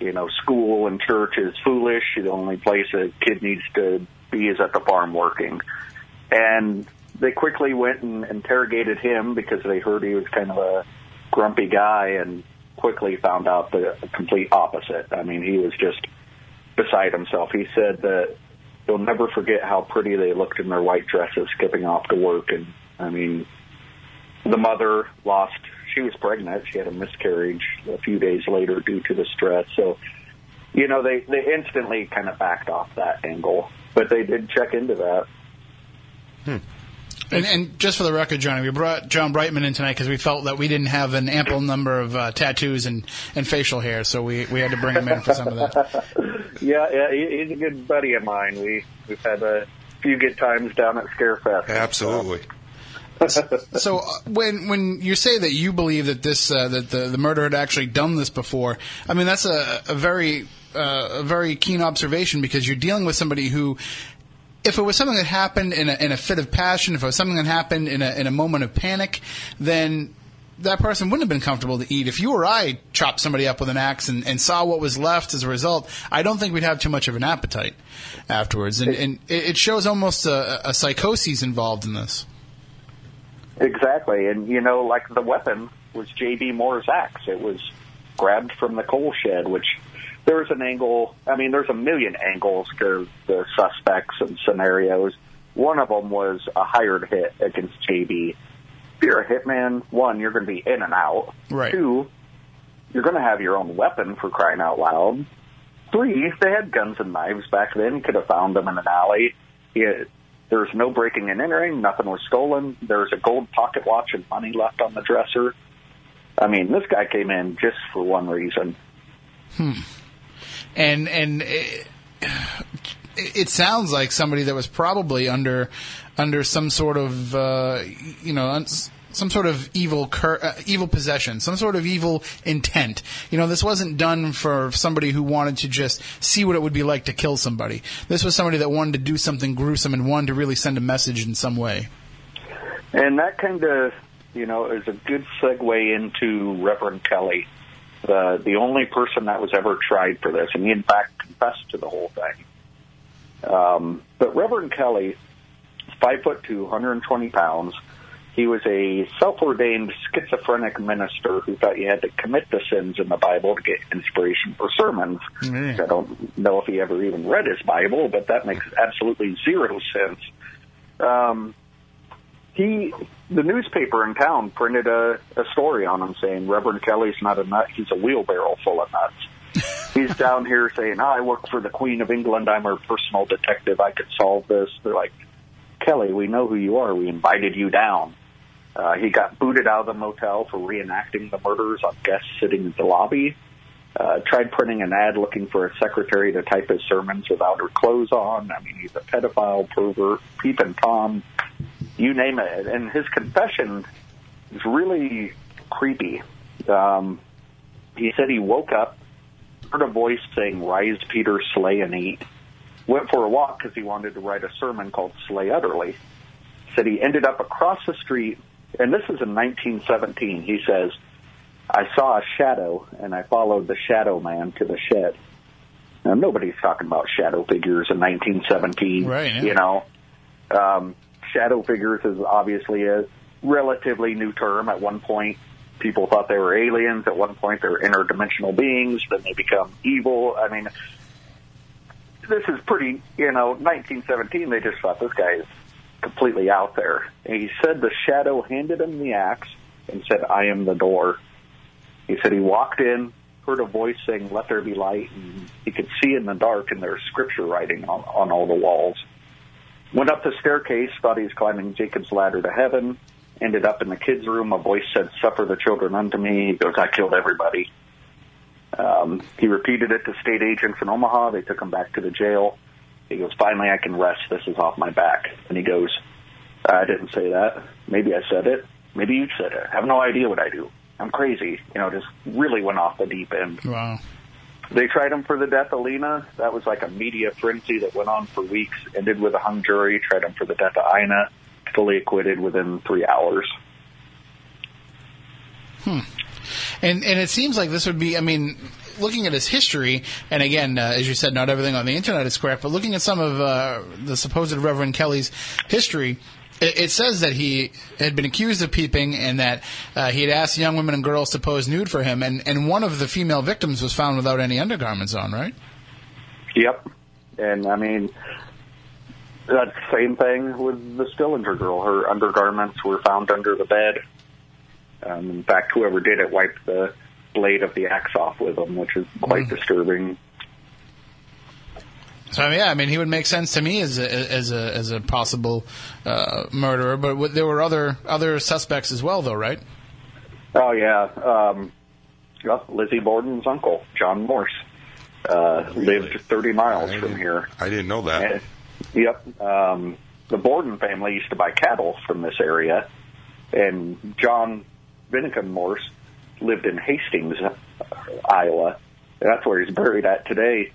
you know, school and church is foolish. The only place a kid needs to be is at the farm working. And they quickly went and interrogated him because they heard he was kind of a grumpy guy, and quickly found out the complete opposite. I mean, he was just beside himself. He said that he'll never forget how pretty they looked in their white dresses skipping off to work. And, I mean, the mother lost, she was pregnant. She had a miscarriage a few days later due to the stress. So, you know, they, they instantly kind of backed off that angle. But they did check into that. Hmm. And, and just for the record, Johnny, we brought John Brightman in tonight because we felt that we didn't have an ample number of uh, tattoos and, and facial hair, so we, we had to bring him in for some of that. yeah, yeah, he's a good buddy of mine. We, we've had a few good times down at Scarefest. Absolutely. So, so uh, when when you say that you believe that this uh, that the, the murderer had actually done this before, I mean, that's a, a very uh, a very keen observation, because you're dealing with somebody who, if it was something that happened in a, in a fit of passion, if it was something that happened in a, in a moment of panic, then that person wouldn't have been comfortable to eat. If you or I chopped somebody up with an axe and, and saw what was left as a result, I don't think we'd have too much of an appetite afterwards. And, and it shows almost a, a psychosis involved in this. Exactly. And, you know, like the weapon was J B. Moore's axe. It was grabbed from the coal shed, which... There's an angle, I mean, there's a million angles to the suspects and scenarios. One of them was a hired hit against J B. If you're a hitman, one, you're going to be in and out. Right. Two, you're going to have your own weapon, for crying out loud. Three, they had guns and knives back then. You could have found them in an alley. It, there's no breaking and entering. Nothing was stolen. There's a gold pocket watch and money left on the dresser. I mean, this guy came in just for one reason. Hmm. And and it, it sounds like somebody that was probably under under some sort of uh, you know some sort of evil cur- uh, evil possession, some sort of evil intent. You know, this wasn't done for somebody who wanted to just see what it would be like to kill somebody. This was somebody that wanted to do something gruesome and wanted to really send a message in some way. And that kind of, you know, is a good segue into Reverend Kelly. Uh, the only person that was ever tried for this, and he, in fact, confessed to the whole thing. Um, but Reverend Kelly, five foot two, one hundred twenty pounds, he was a self-ordained schizophrenic minister who thought you had to commit the sins in the Bible to get inspiration for sermons. Mm-hmm. I don't know if he ever even read his Bible, but that makes absolutely zero sense. Um, he... The newspaper in town printed a, a story on him saying, Reverend Kelly's not a nut, he's a wheelbarrow full of nuts. He's down here saying, oh, I work for the Queen of England, I'm her personal detective, I could solve this. They're like, Kelly, we know who you are, we invited you down. Uh, he got booted out of the motel for reenacting the murders on guests sitting in the lobby. Uh, tried printing an ad looking for a secretary to type his sermons without her clothes on. I mean, he's a pedophile, pervert, peep and Tom, you name it. And his confession is really creepy. Um, he said he woke up, heard a voice saying, rise, Peter, slay and eat. Went for a walk because he wanted to write a sermon called Slay Utterly. Said he ended up across the street, and this is in nineteen seventeen. He says, I saw a shadow, and I followed the shadow man to the shed. Now, nobody's talking about shadow figures in nineteen seventeen, right, yeah. You know. Um, shadow figures is obviously a relatively new term. At one point, people thought they were aliens. At one point, they were interdimensional beings. Then they become evil. I mean, this is pretty, you know, nineteen seventeen, they just thought this guy is completely out there. And he said the shadow handed him the axe and said, I am the door. He said he walked in, heard a voice saying, let there be light. And he could see in the dark, and there was scripture writing on, on all the walls. Went up the staircase, thought he was climbing Jacob's ladder to heaven, ended up in the kids' room. A voice said, "Suffer the children unto me." He goes, "I killed everybody." Um, he repeated it to state agents in Omaha. They took him back to the jail. He goes, "Finally, I can rest. This is off my back." And he goes, "I didn't say that. Maybe I said it. Maybe you said it. I have no idea what I do. I'm crazy." You know, just really went off the deep end. Wow. They tried him for the death of Lena. That was like a media frenzy that went on for weeks, ended with a hung jury. Tried him for the death of Ina. Fully acquitted within three hours. Hmm. And and it seems like this would be, I mean, looking at his history, and again, uh, as you said, not everything on the Internet is correct, but looking at some of uh, the supposed Reverend Kelly's history, it, it says that he had been accused of peeping and that uh, he had asked young women and girls to pose nude for him, and, and one of the female victims was found without any undergarments on, right? Yep. And, I mean, that same thing with the Stillinger girl. Her undergarments were found under the bed. Um, in fact, whoever did it wiped the blade of the axe off with him, which is quite mm-hmm. disturbing. So yeah, I mean, he would make sense to me as a, as a as a possible uh, murderer. But w- there were other other suspects as well, though, right? Oh yeah, um, well, Lizzie Borden's uncle, John Morse, uh, really? lived thirty miles I from here. I didn't know that. And, yep, um, the Borden family used to buy cattle from this area, and John Vinicum Morse lived in Hastings, Iowa. That's where he's buried at today.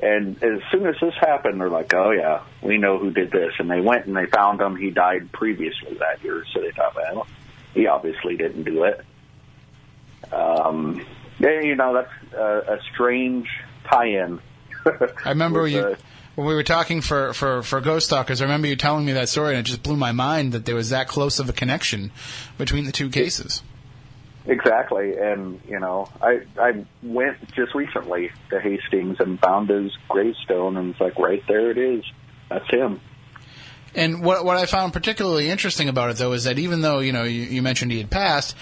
And as soon as this happened, they're like, "Oh yeah, we know who did this." And they went and they found him. He died previously that year, so they thought, "Well, he obviously didn't do it." Um, yeah, you know, that's a, a strange tie-in. I remember with, you. Uh, When we were talking for, for, for Ghost Stalkers, I remember you telling me that story, and it just blew my mind that there was that close of a connection between the two cases. Exactly. And, you know, I I went just recently to Hastings and found his gravestone, and it's like, right there it is. That's him. And what what I found particularly interesting about it, though, is that even though, you know, you, you mentioned he had passed,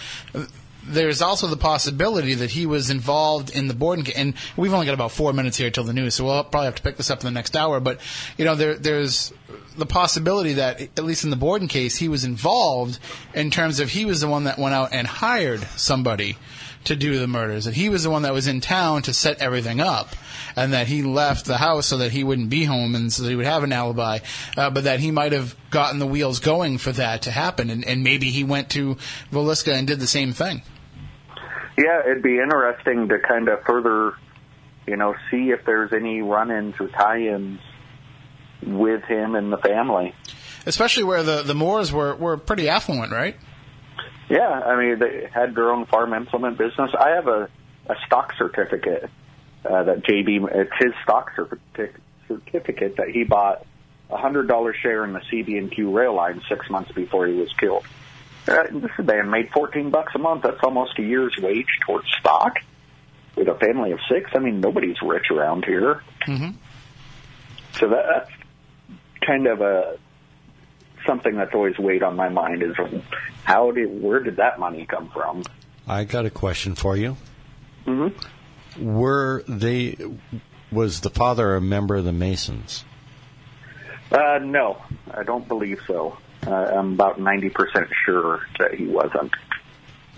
there's also the possibility that he was involved in the Borden case. And we've only got about four minutes here till the news, so we'll probably have to pick this up in the next hour. But, you know, there, there's the possibility that, at least in the Borden case, he was involved in terms of he was the one that went out and hired somebody to do the murders, that he was the one that was in town to set everything up, and that he left the house so that he wouldn't be home and so that he would have an alibi, uh, but that he might have gotten the wheels going for that to happen, and, and maybe he went to Villisca and did the same thing. Yeah, it'd be interesting to kind of further, you know, see if there's any run-ins or tie-ins with him and the family. Especially where the, the Moores were, were pretty affluent, right? Yeah, I mean, they had their own farm implement business. I have a, a stock certificate uh, that J B, it's his stock certi- certificate that he bought a one hundred dollars share in the C B and Q rail line six months before he was killed. Uh, this man made fourteen bucks a month. That's almost a year's wage towards stock with a family of six. I mean, nobody's rich around here. Mm-hmm. So that, that's kind of a something that's always weighed on my mind is how did where did that money come from? I got a question for you. Mm-hmm. Were they was the father a member of the Masons? Uh, no, I don't believe so. Uh, I'm about ninety percent sure that he wasn't.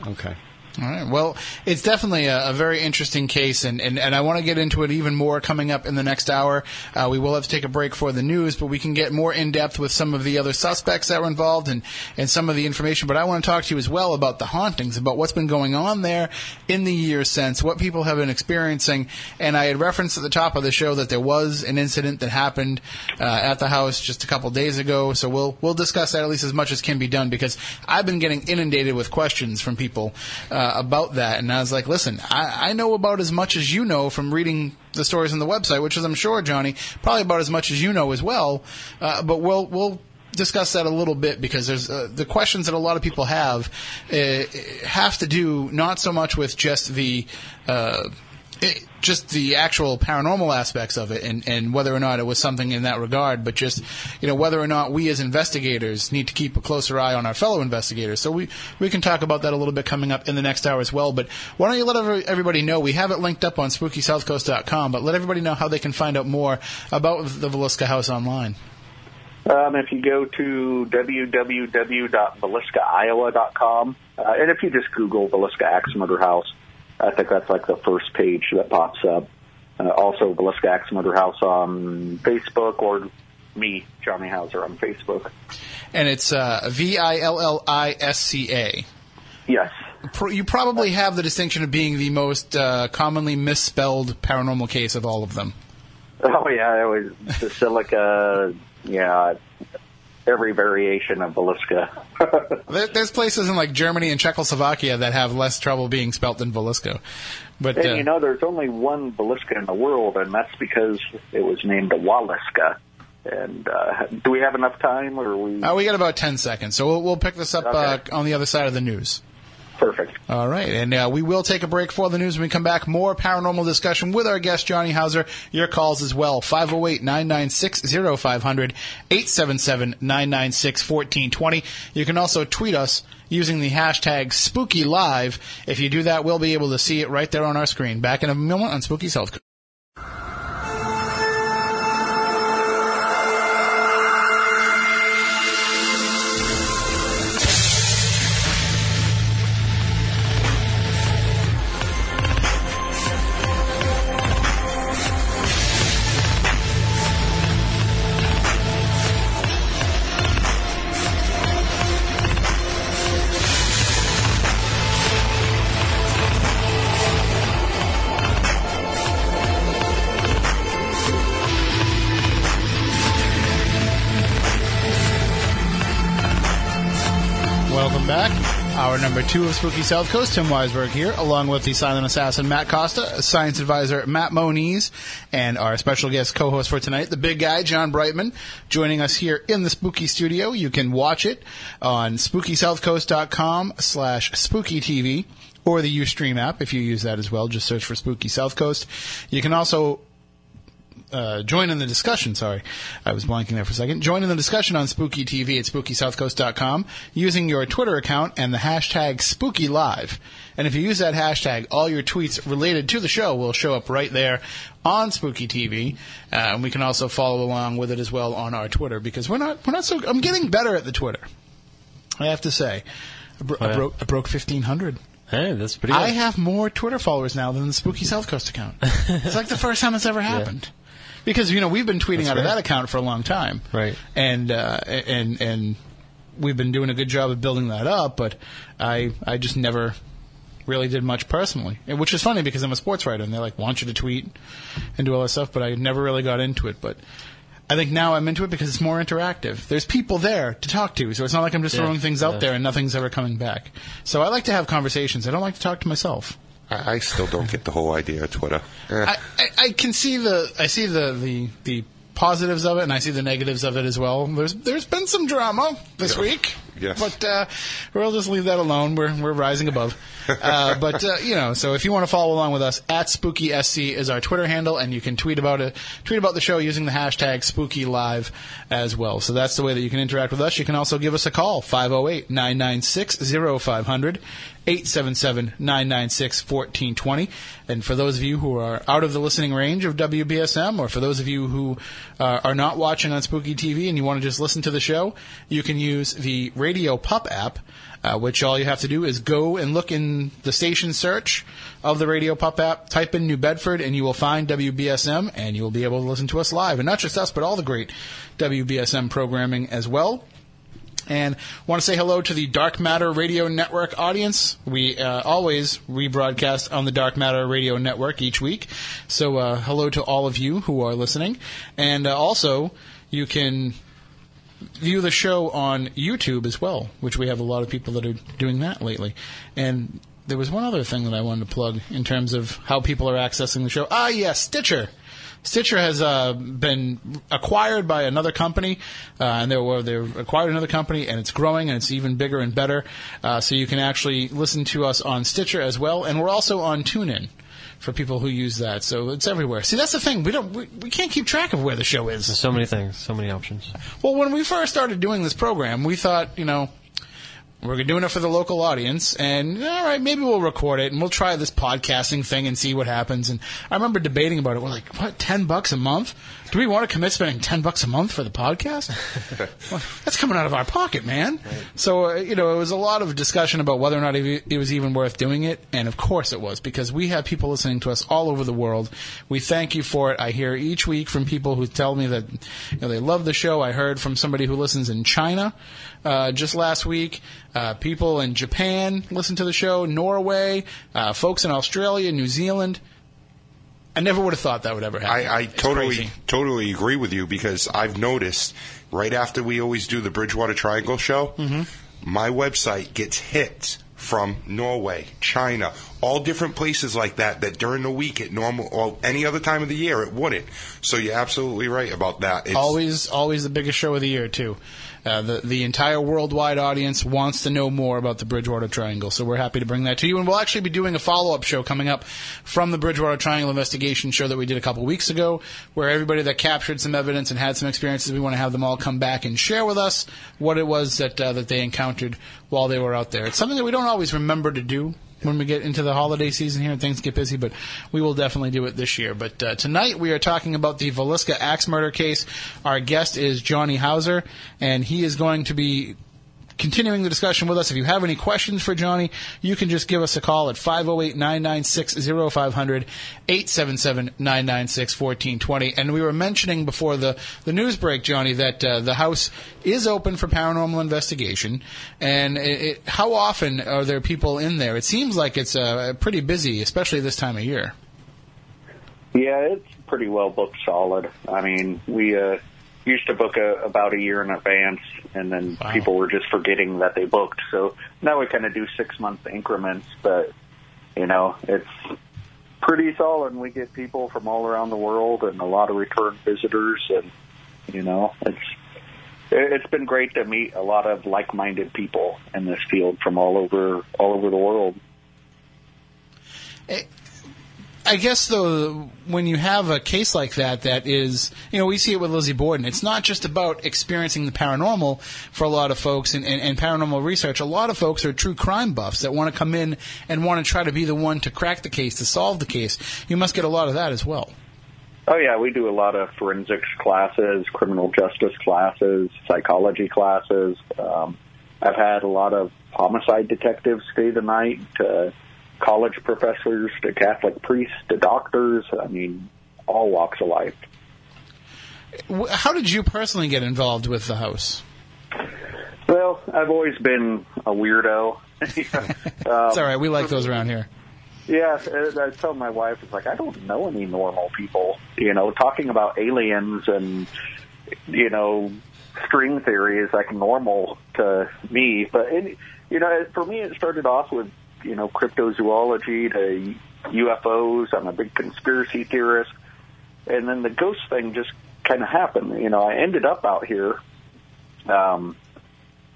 Okay. All right. Well, it's definitely a, a very interesting case, and, and, and I want to get into it even more coming up in the next hour. Uh, we will have to take a break for the news, but we can get more in-depth with some of the other suspects that were involved and, and some of the information. But I want to talk to you as well about the hauntings, about what's been going on there in the years since, what people have been experiencing. And I had referenced at the top of the show that there was an incident that happened uh, at the house just a couple days ago. So we'll we'll discuss that at least as much as can be done, because I've been getting inundated with questions from people uh, about that, and I was like, listen, I, I know about as much as you know from reading the stories on the website, which is, I'm sure, Johnny, probably about as much as you know as well, uh, but we'll we'll discuss that a little bit, because there's uh, the questions that a lot of people have uh, have to do not so much with just the uh, it, just the actual paranormal aspects of it, and, and whether or not it was something in that regard, but just, you know, whether or not we as investigators need to keep a closer eye on our fellow investigators. So we, we can talk about that a little bit coming up in the next hour as well. But why don't you let every, everybody know, we have it linked up on spooky south coast dot com, but let everybody know how they can find out more about the Villisca House online. Um, if you go to w w w dot villisca iowa dot com, uh, and if you just Google Villisca Axe Murder House, I think that's like the first page that pops up. Uh, also, Villisca Axe Murder House on Facebook, or me, Johnny Houser, on Facebook. And it's uh, V I L L I S C A. Yes. You probably have the distinction of being the most uh, commonly misspelled paranormal case of all of them. Oh, yeah. It was Basilica, yeah, every variation of Villisca. there, there's places in, like, Germany and Czechoslovakia that have less trouble being spelt than Villisca. But, and, uh, you know, there's only one Villisca in the world, and that's because it was named Wallisca. And uh, do we have enough time? Or we? Uh, we got about ten seconds, so we'll, we'll pick this up okay. uh, on the other side of the news. Perfect. All right, and uh, we will take a break for the news. When we come back, more paranormal discussion with our guest, Johnny Houser. Your calls as well, five oh eight, nine nine six, oh five hundred, eight seven seven, nine nine six, one four two zero. You can also tweet us using the hashtag SpookyLive. If you do that, we'll be able to see it right there on our screen. Back in a moment on Spooky South Coast. Number two of Spooky South Coast, Tim Weisberg here, along with the silent assassin Matt Costa, science advisor Matt Moniz, and our special guest co-host for tonight, the big guy, John Brightman, joining us here in the Spooky Studio. You can watch it on spooky south coast dot com slash spooky T V or the Ustream app if you use that as well. Just search for Spooky South Coast. You can also Uh, join in the discussion, sorry. I was blanking there for a second. Join in the discussion on Spooky T V at spooky south coast dot com using your Twitter account and the hashtag SpookyLive. And if you use that hashtag, all your tweets related to the show will show up right there on Spooky T V. Uh, and we can also follow along with it as well on our Twitter, because we're not, we're not so, I'm getting better at the Twitter, I have to say. I, bro- oh, yeah. I, bro- I broke fifteen hundred. Hey, that's pretty good. I have more Twitter followers now than the Spooky South Coast account. It's like the first time it's ever happened. Yeah. Because, you know, we've been tweeting That's out right. of that account for a long time. Right. And uh, and and we've been doing a good job of building that up, but I I just never really did much personally, and which is funny because I'm a sports writer, and they, like, want you to tweet and do all that stuff, but I never really got into it. But I think now I'm into it because it's more interactive. There's people there to talk to, so it's not like I'm just yeah, throwing things yeah. out there and nothing's ever coming back. So I like to have conversations. I don't like to talk to myself. I still don't get the whole idea of Twitter. Eh. I, I, I can see the I see the, the, the positives of it, and I see the negatives of it as well. There's there's been some drama this yeah. week, yes. but uh, we'll just leave that alone. We're we're rising above. Uh, but uh, you know, so if you want to follow along with us, at SpookySC is our Twitter handle, and you can tweet about it, tweet about the show using the hashtag SpookyLive as well. So that's the way that you can interact with us. You can also give us a call, five oh eight, nine nine six, oh five hundred. eight seven seven, nine nine six, one four two zero. And for those of you who are out of the listening range of W B S M, or for those of you who uh, are not watching on Spooky T V and you want to just listen to the show, you can use the Radio Pup app, uh, which all you have to do is go and look in the station search of the Radio Pup app, type in New Bedford, and you will find W B S M, and you will be able to listen to us live. And not just us, but all the great W B S M programming as well. And want to say hello to the Dark Matter Radio Network audience. We uh, always rebroadcast on the Dark Matter Radio Network each week. So uh, hello to all of you who are listening. And uh, also, you can view the show on YouTube as well, which we have a lot of people that are doing that lately. And there was one other thing that I wanted to plug in terms of how people are accessing the show. Ah, yes, yeah, Stitcher. Stitcher has uh, been acquired by another company, uh, and they were, they acquired another company, and it's growing, and it's even bigger and better. Uh, so you can actually listen to us on Stitcher as well, and we're also on TuneIn for people who use that. So it's everywhere. See, that's the thing. We don't we, we can't keep track of where the show is. There's so many things, so many options. Well, when we first started doing this program, we thought, you know, We're doing it for the local audience, and all right, maybe we'll record it, and we'll try this podcasting thing and see what happens. And I remember debating about it. We're like, what, ten bucks a month? Do we want to commit spending ten bucks a month for the podcast? Well, that's coming out of our pocket, man. Right. So, uh, you know, it was a lot of discussion about whether or not it was even worth doing it, and of course it was, because we have people listening to us all over the world. We thank you for it. I hear each week from people who tell me that, you know, they love the show. I heard from somebody who listens in China uh, just last week. Uh, people in Japan listen to the show, Norway, uh, folks in Australia, New Zealand. I never would have thought that would ever happen. I, I totally, crazy. totally agree with you, because I've noticed right after we always do the Bridgewater Triangle show, mm-hmm. my website gets hit from Norway, China, all different places like that, that during the week at normal or any other time of the year it wouldn't. So you're absolutely right about that. It's always, always the biggest show of the year, too. Uh, the, the entire worldwide audience wants to know more about the Bridgewater Triangle, so we're happy to bring that to you. And we'll actually be doing a follow-up show coming up from the Bridgewater Triangle investigation show that we did a couple weeks ago, where everybody that captured some evidence and had some experiences, we want to have them all come back and share with us what it was that uh, that they encountered while they were out there. It's something that we don't always remember to do when we get into the holiday season here and things get busy, but we will definitely do it this year. But uh, tonight we are talking about the Villisca axe murder case. Our guest is Johnny Houser, and he is going to be continuing the discussion with us. If you have any questions for Johnny, you can just give us a call at five oh eight, nine nine six, oh five hundred, eight seven seven, nine nine six, one four two zero. And we were mentioning before the, the news break, Johnny, that uh, the house is open for paranormal investigation. And it, it, how often are there people in there? It seems like it's uh, pretty busy, especially this time of year. Yeah, it's pretty well booked solid. I mean, we... Uh used to book a, about a year in advance, and then wow. people were just forgetting that they booked. So now we kind of do six-month increments, but, you know, it's pretty solid. We get people from all around the world and a lot of return visitors, and, you know, it's it's been great to meet a lot of like-minded people in this field from all over all over the world. It- I guess, though, when you have a case like that, that is, you know, we see it with Lizzie Borden. It's not just about experiencing the paranormal for a lot of folks and, and, and paranormal research. A lot of folks are true crime buffs that want to come in and want to try to be the one to crack the case, to solve the case. You must get a lot of that as well. Oh, yeah. We do a lot of forensics classes, criminal justice classes, psychology classes. Um, I've had a lot of homicide detectives stay the night, uh college professors to Catholic priests to doctors. I mean, all walks of life. How did you personally get involved with the house? Well, I've always been a weirdo. It's all right. We like those around here. Yeah, I tell my wife, it's like, I don't know any normal people. You know, talking about aliens and, you know, string theory is like normal to me. But, it, you know, for me, it started off with, you know, cryptozoology to U F Os. I'm a big conspiracy theorist. And then the ghost thing just kind of happened. You know, I ended up out here, um,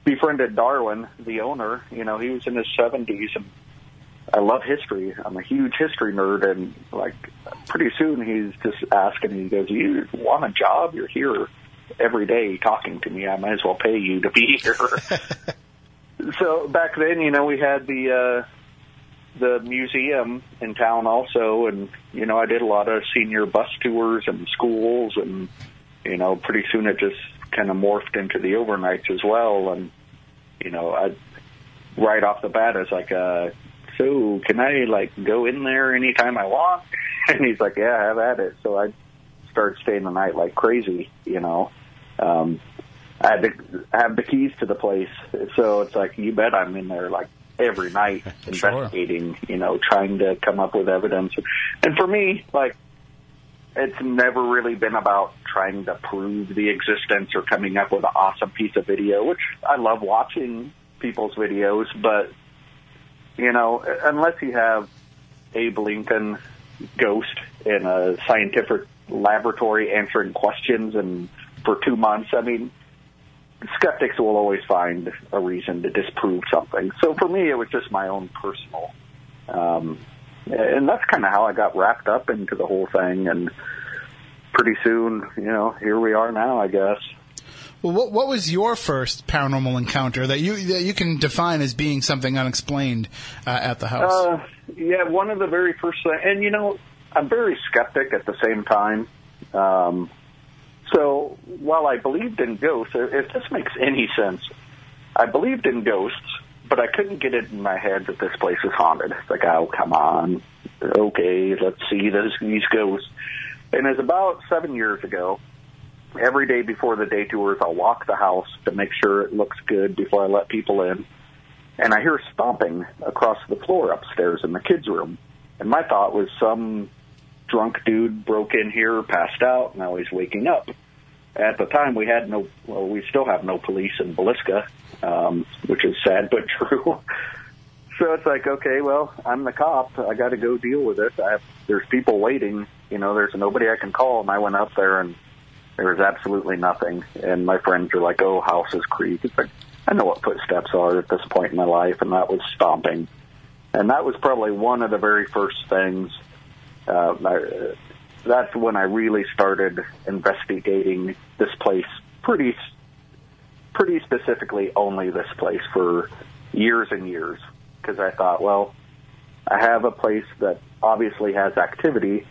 befriended Darwin, the owner. You know, he was in his seventies, and I love history. I'm a huge history nerd, and, like, pretty soon he's just asking, he goes, you want a job? You're here every day talking to me. I might as well pay you to be here. So back then, you know, we had the uh, the museum in town also, and, you know, I did a lot of senior bus tours and schools, and, you know, pretty soon it just kind of morphed into the overnights as well. And, you know, I right off the bat, I was like, uh, so can I, like, go in there anytime I want? And he's like, yeah, have at it. So I started staying the night like crazy, you know. Um I had to have the keys to the place, so it's like, you bet I'm in there, like, every night investigating, sure. you know, trying to come up with evidence. And for me, like, it's never really been about trying to prove the existence or coming up with an awesome piece of video, which I love watching people's videos, but, you know, unless you have Abe Lincoln ghost in a scientific laboratory answering questions and for two months, I mean... skeptics will always find a reason to disprove something. So for me, it was just my own personal. Um, and that's kind of how I got wrapped up into the whole thing. And pretty soon, you know, here we are now, I guess. Well, what, what was your first paranormal encounter that you that you can define as being something unexplained uh, at the house? Uh, yeah, one of the very first things, and you know, I'm very skeptic at the same time. Um, so while I believed in ghosts, if this makes any sense, I believed in ghosts, but I couldn't get it in my head that this place is haunted. It's like, oh, come on. Okay, let's see those, these ghosts. And it was about seven years ago. Every day before the day tours, I'll walk the house to make sure it looks good before I let people in. And I hear stomping across the floor upstairs in the kids' room. And my thought was some drunk dude broke in here, passed out, now he's waking up. At the time, we had no, well, we still have no police in Villisca, um, which is sad but true. So it's like, okay, well, I'm the cop. I got to go deal with this. I have, there's people waiting. You know, there's nobody I can call. And I went up there, and there was absolutely nothing. And my friends are like, oh, houses creak. It's like, I know what footsteps are at this point in my life, and that was stomping. And that was probably one of the very first things. Uh, I, that's when I really started investigating this place pretty, pretty specifically only this place for years and years. Because I thought, well, I have a place that obviously has activity.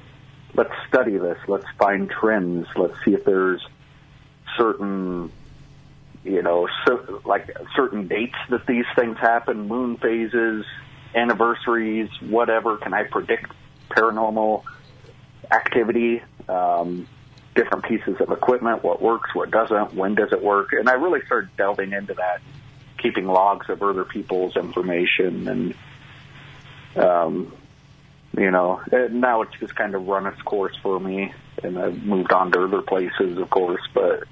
Let's study this. Let's find trends. Let's see if there's certain, you know, so, like certain dates that these things happen, moon phases, anniversaries, whatever. Can I predict paranormal activity, um, different pieces of equipment, what works, what doesn't, when does it work? And I really started delving into that, keeping logs of other people's information, and, um, you know, and now it's just kind of run its course for me, and I've moved on to other places, of course, but,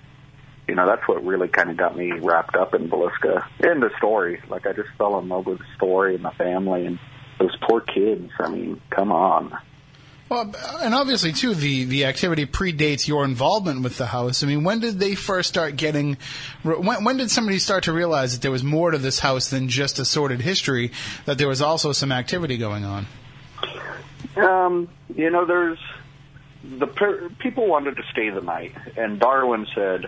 you know, that's what really kind of got me wrapped up in Villisca, and the story. Like, I just fell in love with the story and the family, and those poor kids, I mean, come on. Well, and obviously, too, the, the activity predates your involvement with the house. I mean, when did they first start getting – when, when did somebody start to realize that there was more to this house than just a sordid history, that there was also some activity going on? Um, you know, there's – the per- people wanted to stay the night, and Darwin said,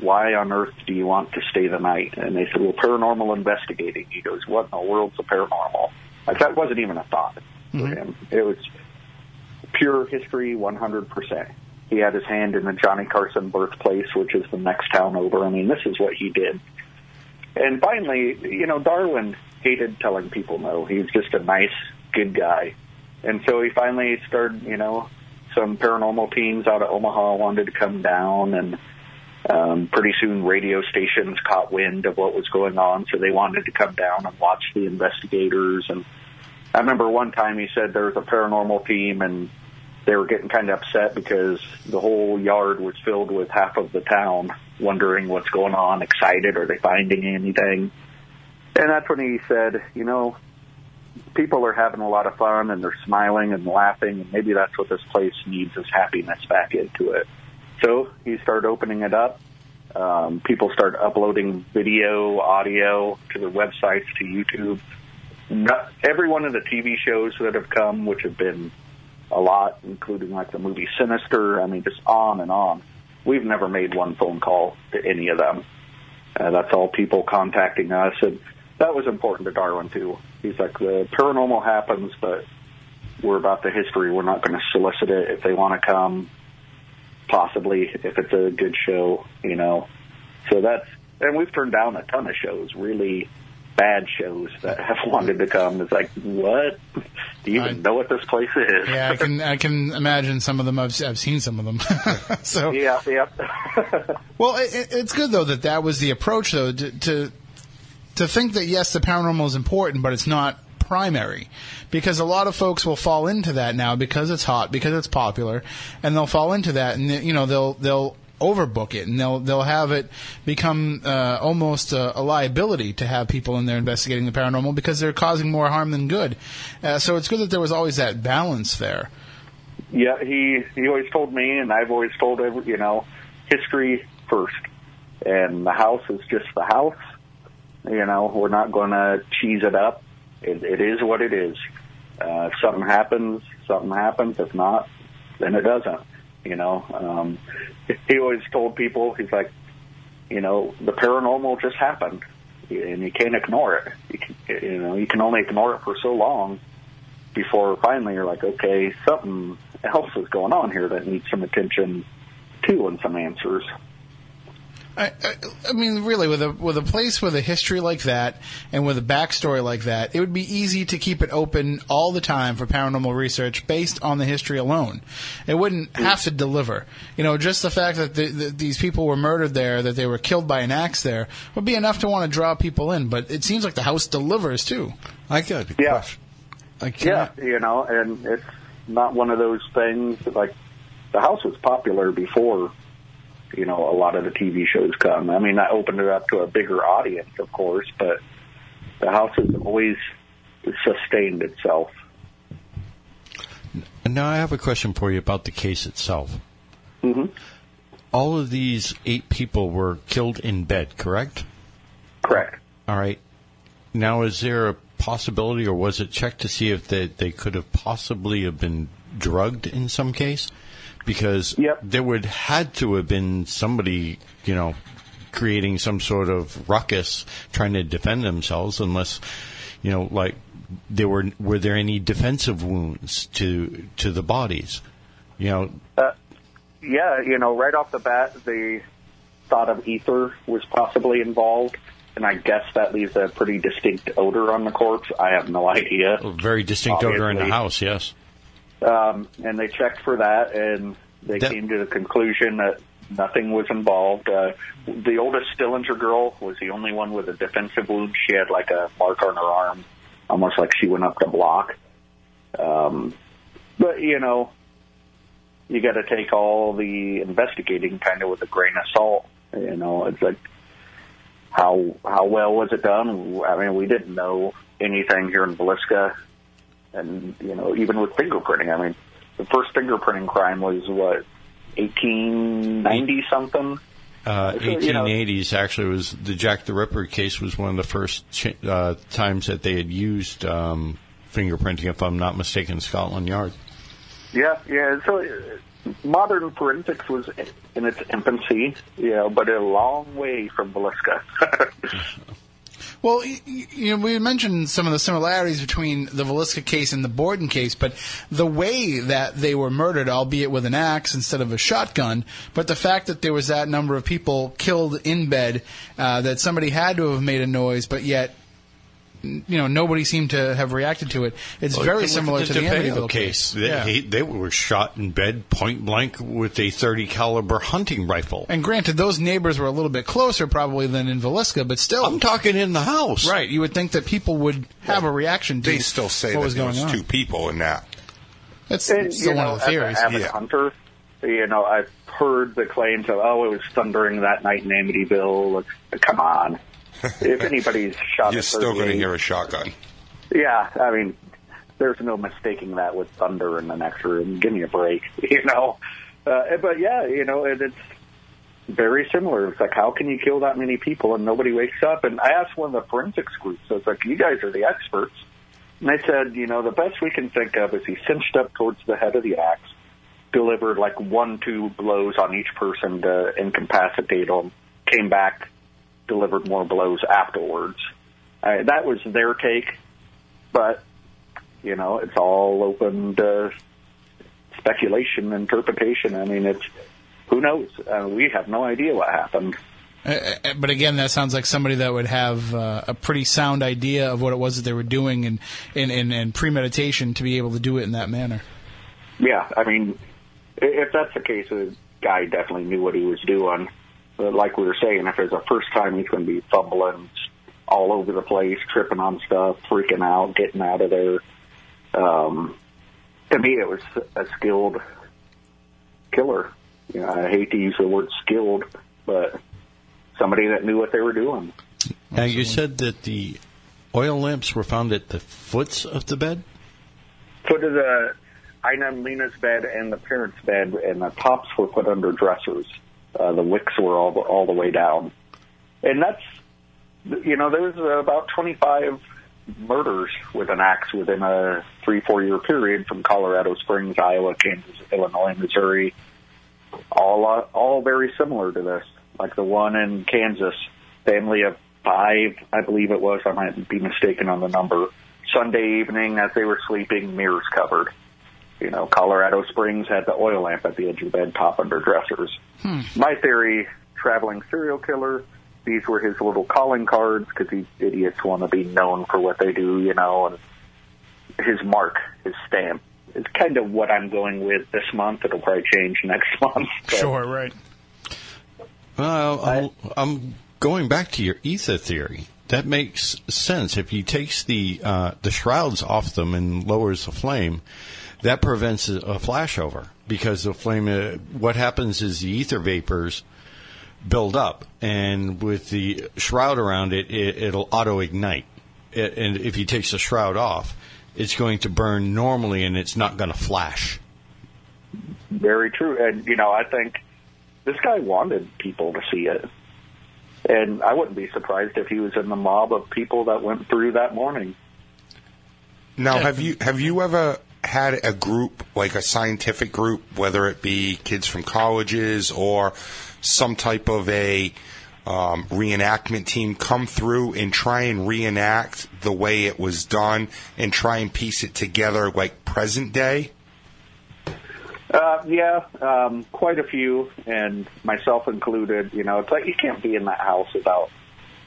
why on earth do you want to stay the night? And they said, well, paranormal investigating. He goes, what in the world's a paranormal? Like, that wasn't even a thought mm-hmm. for him. It was – pure history, one hundred percent. He had his hand in the Johnny Carson birthplace, which is the next town over. I mean, this is what he did. And finally, you know, Darwin hated telling people no. He was just a nice, good guy. And so he finally started, you know, some paranormal teams out of Omaha wanted to come down, and um, pretty soon radio stations caught wind of what was going on, so they wanted to come down and watch the investigators. And I remember one time he said there was a paranormal team, and they were getting kind of upset because the whole yard was filled with half of the town wondering what's going on, excited, are they finding anything? And that's when he said, you know, people are having a lot of fun, and they're smiling and laughing, and maybe that's what this place needs, is happiness back into it. So he started opening it up. Um, people started uploading video, audio to their websites, to YouTube. Not, every one of the T V shows that have come, which have been a lot, including like the movie Sinister, I mean, just on and on. We've never made one phone call to any of them. Uh, that's all people contacting us, and that was important to Darwin, too. He's like, the paranormal happens, but we're about the history. We're not going to solicit it. If they want to come, possibly, if it's a good show, you know. So that's, and we've turned down a ton of shows, really bad shows that have wanted to come. It's like, what? Do you even I, know what this place is? Yeah, I can I can imagine some of them. I've, I've seen some of them. So yeah, yeah. Well, it, it's good, though, that that was the approach, though, to, to to think that, yes, the paranormal is important, but it's not primary, because a lot of folks will fall into that now because it's hot, because it's popular, and they'll fall into that, and, you know, they'll they'll overbook it, and they'll they'll have it become uh, almost a, a liability to have people in there investigating the paranormal, because they're causing more harm than good. Uh, so it's good that there was always that balance there. Yeah, he he always told me, and I've always told every, you know, history first, and the house is just the house. You know, we're not going to cheese it up. It, it is what it is. Uh, if something happens, something happens. If not, then it doesn't. You know, um, he always told people, he's like, you know, the paranormal just happened, and you can't ignore it. You can, you know, you can only ignore it for so long before finally you're like, okay, something else is going on here that needs some attention too, and some answers. I, I, I mean, really, with a with a place with a history like that and with a backstory like that, it would be easy to keep it open all the time for paranormal research based on the history alone. It wouldn't have to deliver. You know, just the fact that the, the, these people were murdered there, that they were killed by an axe there, would be enough to want to draw people in. But it seems like the house delivers, too. I got a yeah. question. I yeah, you know, and it's not one of those things that, like, the house was popular before, you know, a lot of the T V shows come. I mean, I opened it up to a bigger audience, of course, but the house has always sustained itself. Now, I have a question for you about the case itself. Mm-hmm. All of these eight people were killed in bed, correct? Correct. All right. Now, is there a possibility, or was it checked to see if they, they could have possibly have been drugged in some case? Because yep. there would had to have been somebody, you know, creating some sort of ruckus trying to defend themselves, unless, you know, like there were were there any defensive wounds to to the bodies, you know? Uh, yeah, you know, right off the bat, the thought of ether was possibly involved, and I guess that leaves a pretty distinct odor on the corpse. I have no idea. A very distinct Obviously. odor in the house, yes. Um, and they checked for that, and they that, came to the conclusion that nothing was involved. Uh, the oldest Stillinger girl was the only one with a defensive wound. She had like a mark on her arm, almost like she went up to block. Um, but, you know, you got to take all the investigating kind of with a grain of salt. You know, it's like, how, how well was it done? I mean, we didn't know anything here in Villisca. And, you know, even with fingerprinting, I mean, the first fingerprinting crime was, what, eighteen ninety-something? Uh, so, eighteen eighties, you know, actually, was the Jack the Ripper case was one of the first uh, times that they had used um, fingerprinting, if I'm not mistaken, Scotland Yard. Yeah, yeah, so modern forensics was in its infancy, you know, but a long way from Villisca. Well, you know, we mentioned some of the similarities between the Villisca case and the Borden case, but the way that they were murdered, albeit with an axe instead of a shotgun, but the fact that there was that number of people killed in bed, uh, that somebody had to have made a noise, but yet, you know, nobody seemed to have reacted to it. It's well, very similar to the Amityville case. case. They, yeah. he, they were shot in bed point blank with a thirty caliber hunting rifle. And granted, those neighbors were a little bit closer probably than in Villisca, but still, I'm talking in the house, right? You would think that people would have well, a reaction to. They still say what that was there going was on. Two people in that. That's and, still one know, of the theories. As a yeah. hunter, you know, I've heard the claims of, oh, it was thundering that night in Amityville. Come on. If anybody's shot, you're still going to hear a shotgun. Yeah, I mean, there's no mistaking that with thunder in the next room. Give me a break, you know. Uh, but yeah, you know, it, it's very similar. It's like, how can you kill that many people and nobody wakes up? And I asked one of the forensics groups. I was like, you guys are the experts. And they said, you know, the best we can think of is he cinched up towards the head of the axe, delivered like one, two blows on each person to incapacitate them, came back, delivered more blows afterwards. Uh, that was their take, but, you know, it's all open to speculation, interpretation. I mean, it's, who knows? Uh, we have no idea what happened. Uh, but again, that sounds like somebody that would have uh, a pretty sound idea of what it was that they were doing, and, and, and, and premeditation to be able to do it in that manner. Yeah, I mean, if that's the case, the guy definitely knew what he was doing. Like we were saying, if it's a first time, he's going to be fumbling all over the place, tripping on stuff, freaking out, getting out of there. Um, to me, it was a skilled killer. You know, I hate to use the word skilled, but somebody that knew what they were doing. Now, you said that the oil lamps were found at the foots of the bed? Foot of the Ina and Lena's bed and the parents' bed, and the tops were put under dressers. Uh, the wicks were all the, all the way down. And that's, you know, there's about twenty-five murders with an axe within a three, four-year period from Colorado Springs, Iowa, Kansas, Illinois, Missouri, all uh, all very similar to this. like the one in Kansas, family of five, I believe it was. I might be mistaken on the number. Sunday evening, as they were sleeping, mirrors covered. You know, Colorado Springs had the oil lamp at the edge of bed, pop under dressers. Hmm. My theory, traveling serial killer, these were his little calling cards because these idiots want to be known for what they do, you know, and his mark, his stamp, is kind of what I'm going with this month. It'll probably change next month. Sure, right. Well, I'll, I'll, I'm going back to your ether theory. That makes sense. If he takes the uh, the shrouds off them and lowers the flame, that prevents a flashover because the flame. Uh, what happens is the ether vapors build up, and with the shroud around it, it it'll auto ignite. It, and if he takes the shroud off, it's going to burn normally, and it's not going to flash. Very true, and you know, I think this guy wanted people to see it. And I wouldn't be surprised if he was in the mob of people that went through that morning. Now, have you have you ever had a group, like a scientific group, whether it be kids from colleges or some type of a um, reenactment team, come through and try and reenact the way it was done and try and piece it together like present day? Uh, yeah, um, quite a few, and myself included. You know, it's like you can't be in that house without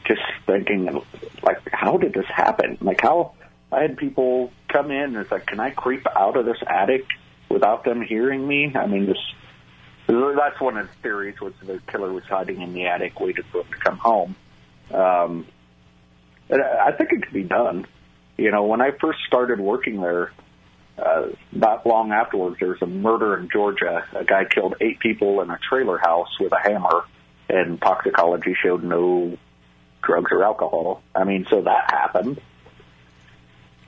just thinking, like, how did this happen? Like, how I had people come in and it's like, can I creep out of this attic without them hearing me? I mean, just, that's one of the theories, was the killer was hiding in the attic, waited for him to come home. Um, and I think it could be done. You know, when I first started working there, Uh, not long afterwards, there was a murder in Georgia. A guy killed eight people in a trailer house with a hammer, and toxicology showed no drugs or alcohol. I mean, so that happened.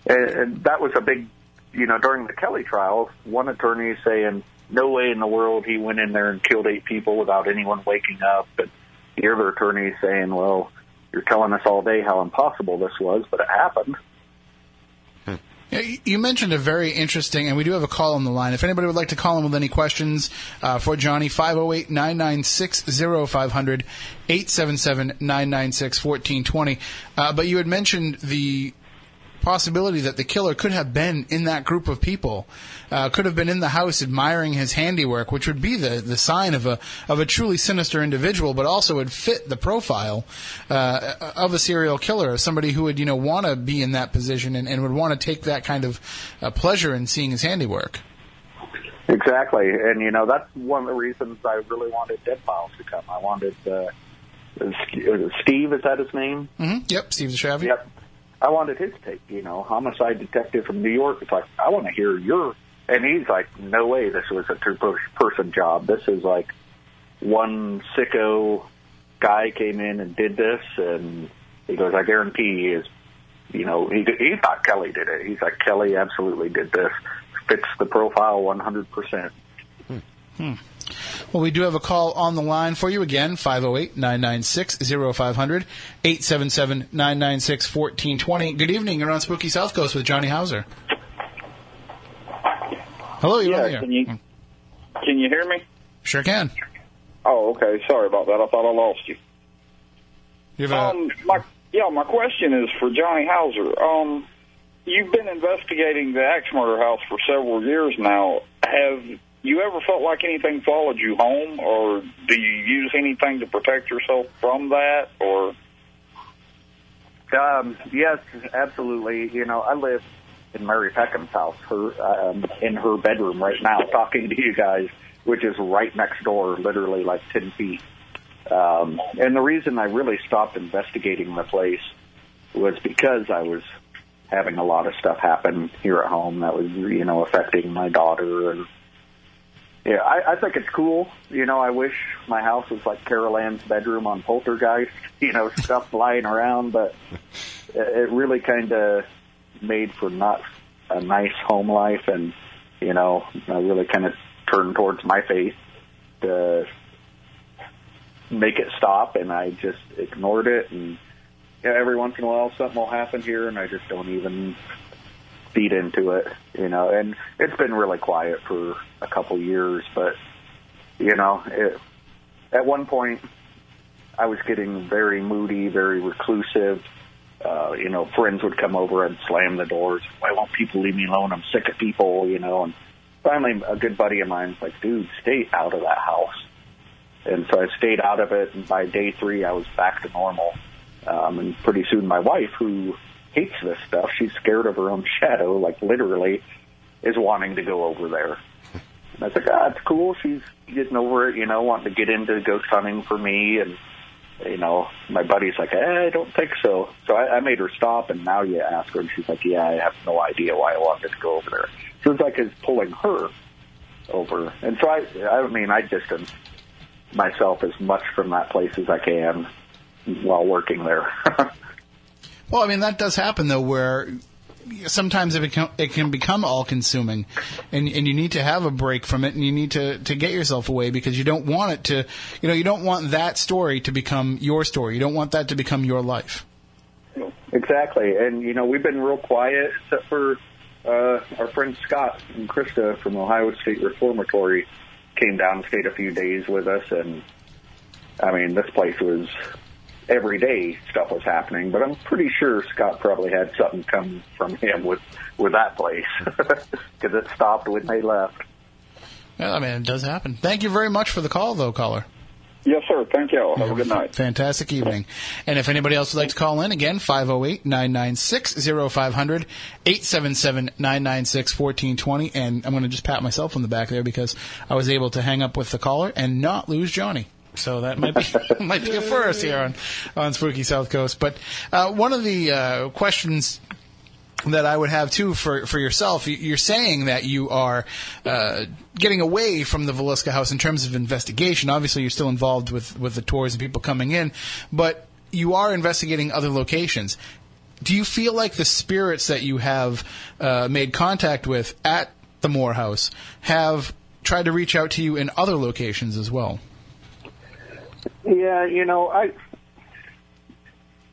And, and that was a big, you know, during the Kelly trial, one attorney is saying, no way in the world he went in there and killed eight people without anyone waking up. But the other attorney is saying, well, you're telling us all day how impossible this was, but it happened. You mentioned a very interesting, and we do have a call on the line. If anybody would like to call in with any questions uh, for Johnny, five oh eight, nine nine six, oh five hundred, eight seven seven, nine nine six, one four two zero. Uh, but you had mentioned the possibility that the killer could have been in that group of people, uh, could have been in the house admiring his handiwork, which would be the, the sign of a of a truly sinister individual, but also would fit the profile uh, of a serial killer, somebody who would, you know, want to be in that position and, and would want to take that kind of uh, pleasure in seeing his handiwork. Exactly, and you know, that's one of the reasons I really wanted Dead Files to come. I wanted uh, Steve, is that his name? Mm-hmm. Yep, Steve Shavy. Yep. I wanted his take, you know, homicide detective from New York. It's like, I want to hear your, and he's like, no way this was a two-person job. This is like one sicko guy came in and did this, and he goes, I guarantee he is, you know, he, he thought Kelly did it. He's like, Kelly absolutely did this. Fixed the profile one hundred percent. Hmm. Hmm. Well, we do have a call on the line for you again, five oh eight, nine nine six, oh five hundred, eight seven seven, nine nine six, one four two zero. Good evening. You're on Spooky South Coast with Johnny Houser. Hello, you're yeah, on the can you, can you hear me? Sure can. Oh, okay. Sorry about that. I thought I lost you. You've um, a... my, yeah, my question is for Johnny Houser. Um, you've been investigating the axe murder house for several years now. Have... You ever felt like anything followed you home, or do you use anything to protect yourself from that? Or um, yes, absolutely. You know, I live in Mary Peckham's house, her um, in her bedroom right now, talking to you guys, which is right next door, literally like ten feet. Um, and the reason I really stopped investigating the place was because I was having a lot of stuff happen here at home that was, you know, affecting my daughter and. Yeah, I, I think it's cool. You know, I wish my house was like Carol Ann's bedroom on Poltergeist, you know, stuff lying around, but it really kind of made for not a nice home life, and, you know, I really kind of turned towards my faith to make it stop, and I just ignored it, and you know, every once in a while something will happen here, and I just don't even... feed into it, you know, and it's been really quiet for a couple years, but, you know, it, at one point I was getting very moody, very reclusive. Uh, you know, friends would come over and slam the doors. Why won't people leave me alone? I'm sick of people, you know. And finally, a good buddy of mine's like, dude, stay out of that house. And so I stayed out of it, and by day three, I was back to normal. Um, and pretty soon my wife, who hates this stuff, she's scared of her own shadow, like literally, is wanting to go over there. And I was like, ah, it's cool. She's getting over it, you know, wanting to get into ghost hunting for me. And, you know, my buddy's like, eh, I don't think so. So I, I made her stop, and now you ask her, and she's like, yeah, I have no idea why I wanted to go over there. So it's like it's pulling her over. And so, I, I mean, I distance myself as much from that place as I can while working there. Well, I mean, that does happen, though, where sometimes it, become, it can become all-consuming, and, and you need to have a break from it, and you need to, to get yourself away, because you don't want it to, you know, you don't want that story to become your story. You don't want that to become your life. Exactly. And, you know, we've been real quiet, except for uh, our friend Scott and Krista from Ohio State Reformatory came down and stayed a few days with us, and, I mean, this place was... every day stuff was happening, but I'm pretty sure Scott probably had something come from him with, with that place, because it stopped when they left. Well, I mean, it does happen. Thank you very much for the call, though, caller. Yes, sir. Thank you. Have a good night. Fantastic evening. And if anybody else would like to call in, again, five oh eight, nine nine six, oh five hundred, eight seven seven, nine nine six, one four two zero. And I'm going to just pat myself on the back there, because I was able to hang up with the caller and not lose Johnny. So that might be might be a first here on, on Spooky South Coast. But uh, one of the uh, questions that I would have, too, for, for yourself, you're saying that you are uh, getting away from the Villisca house in terms of investigation. Obviously, you're still involved with, with the tours and people coming in, but you are investigating other locations. Do you feel like the spirits that you have uh, made contact with at the Moore House have tried to reach out to you in other locations as well? Yeah, you know, I,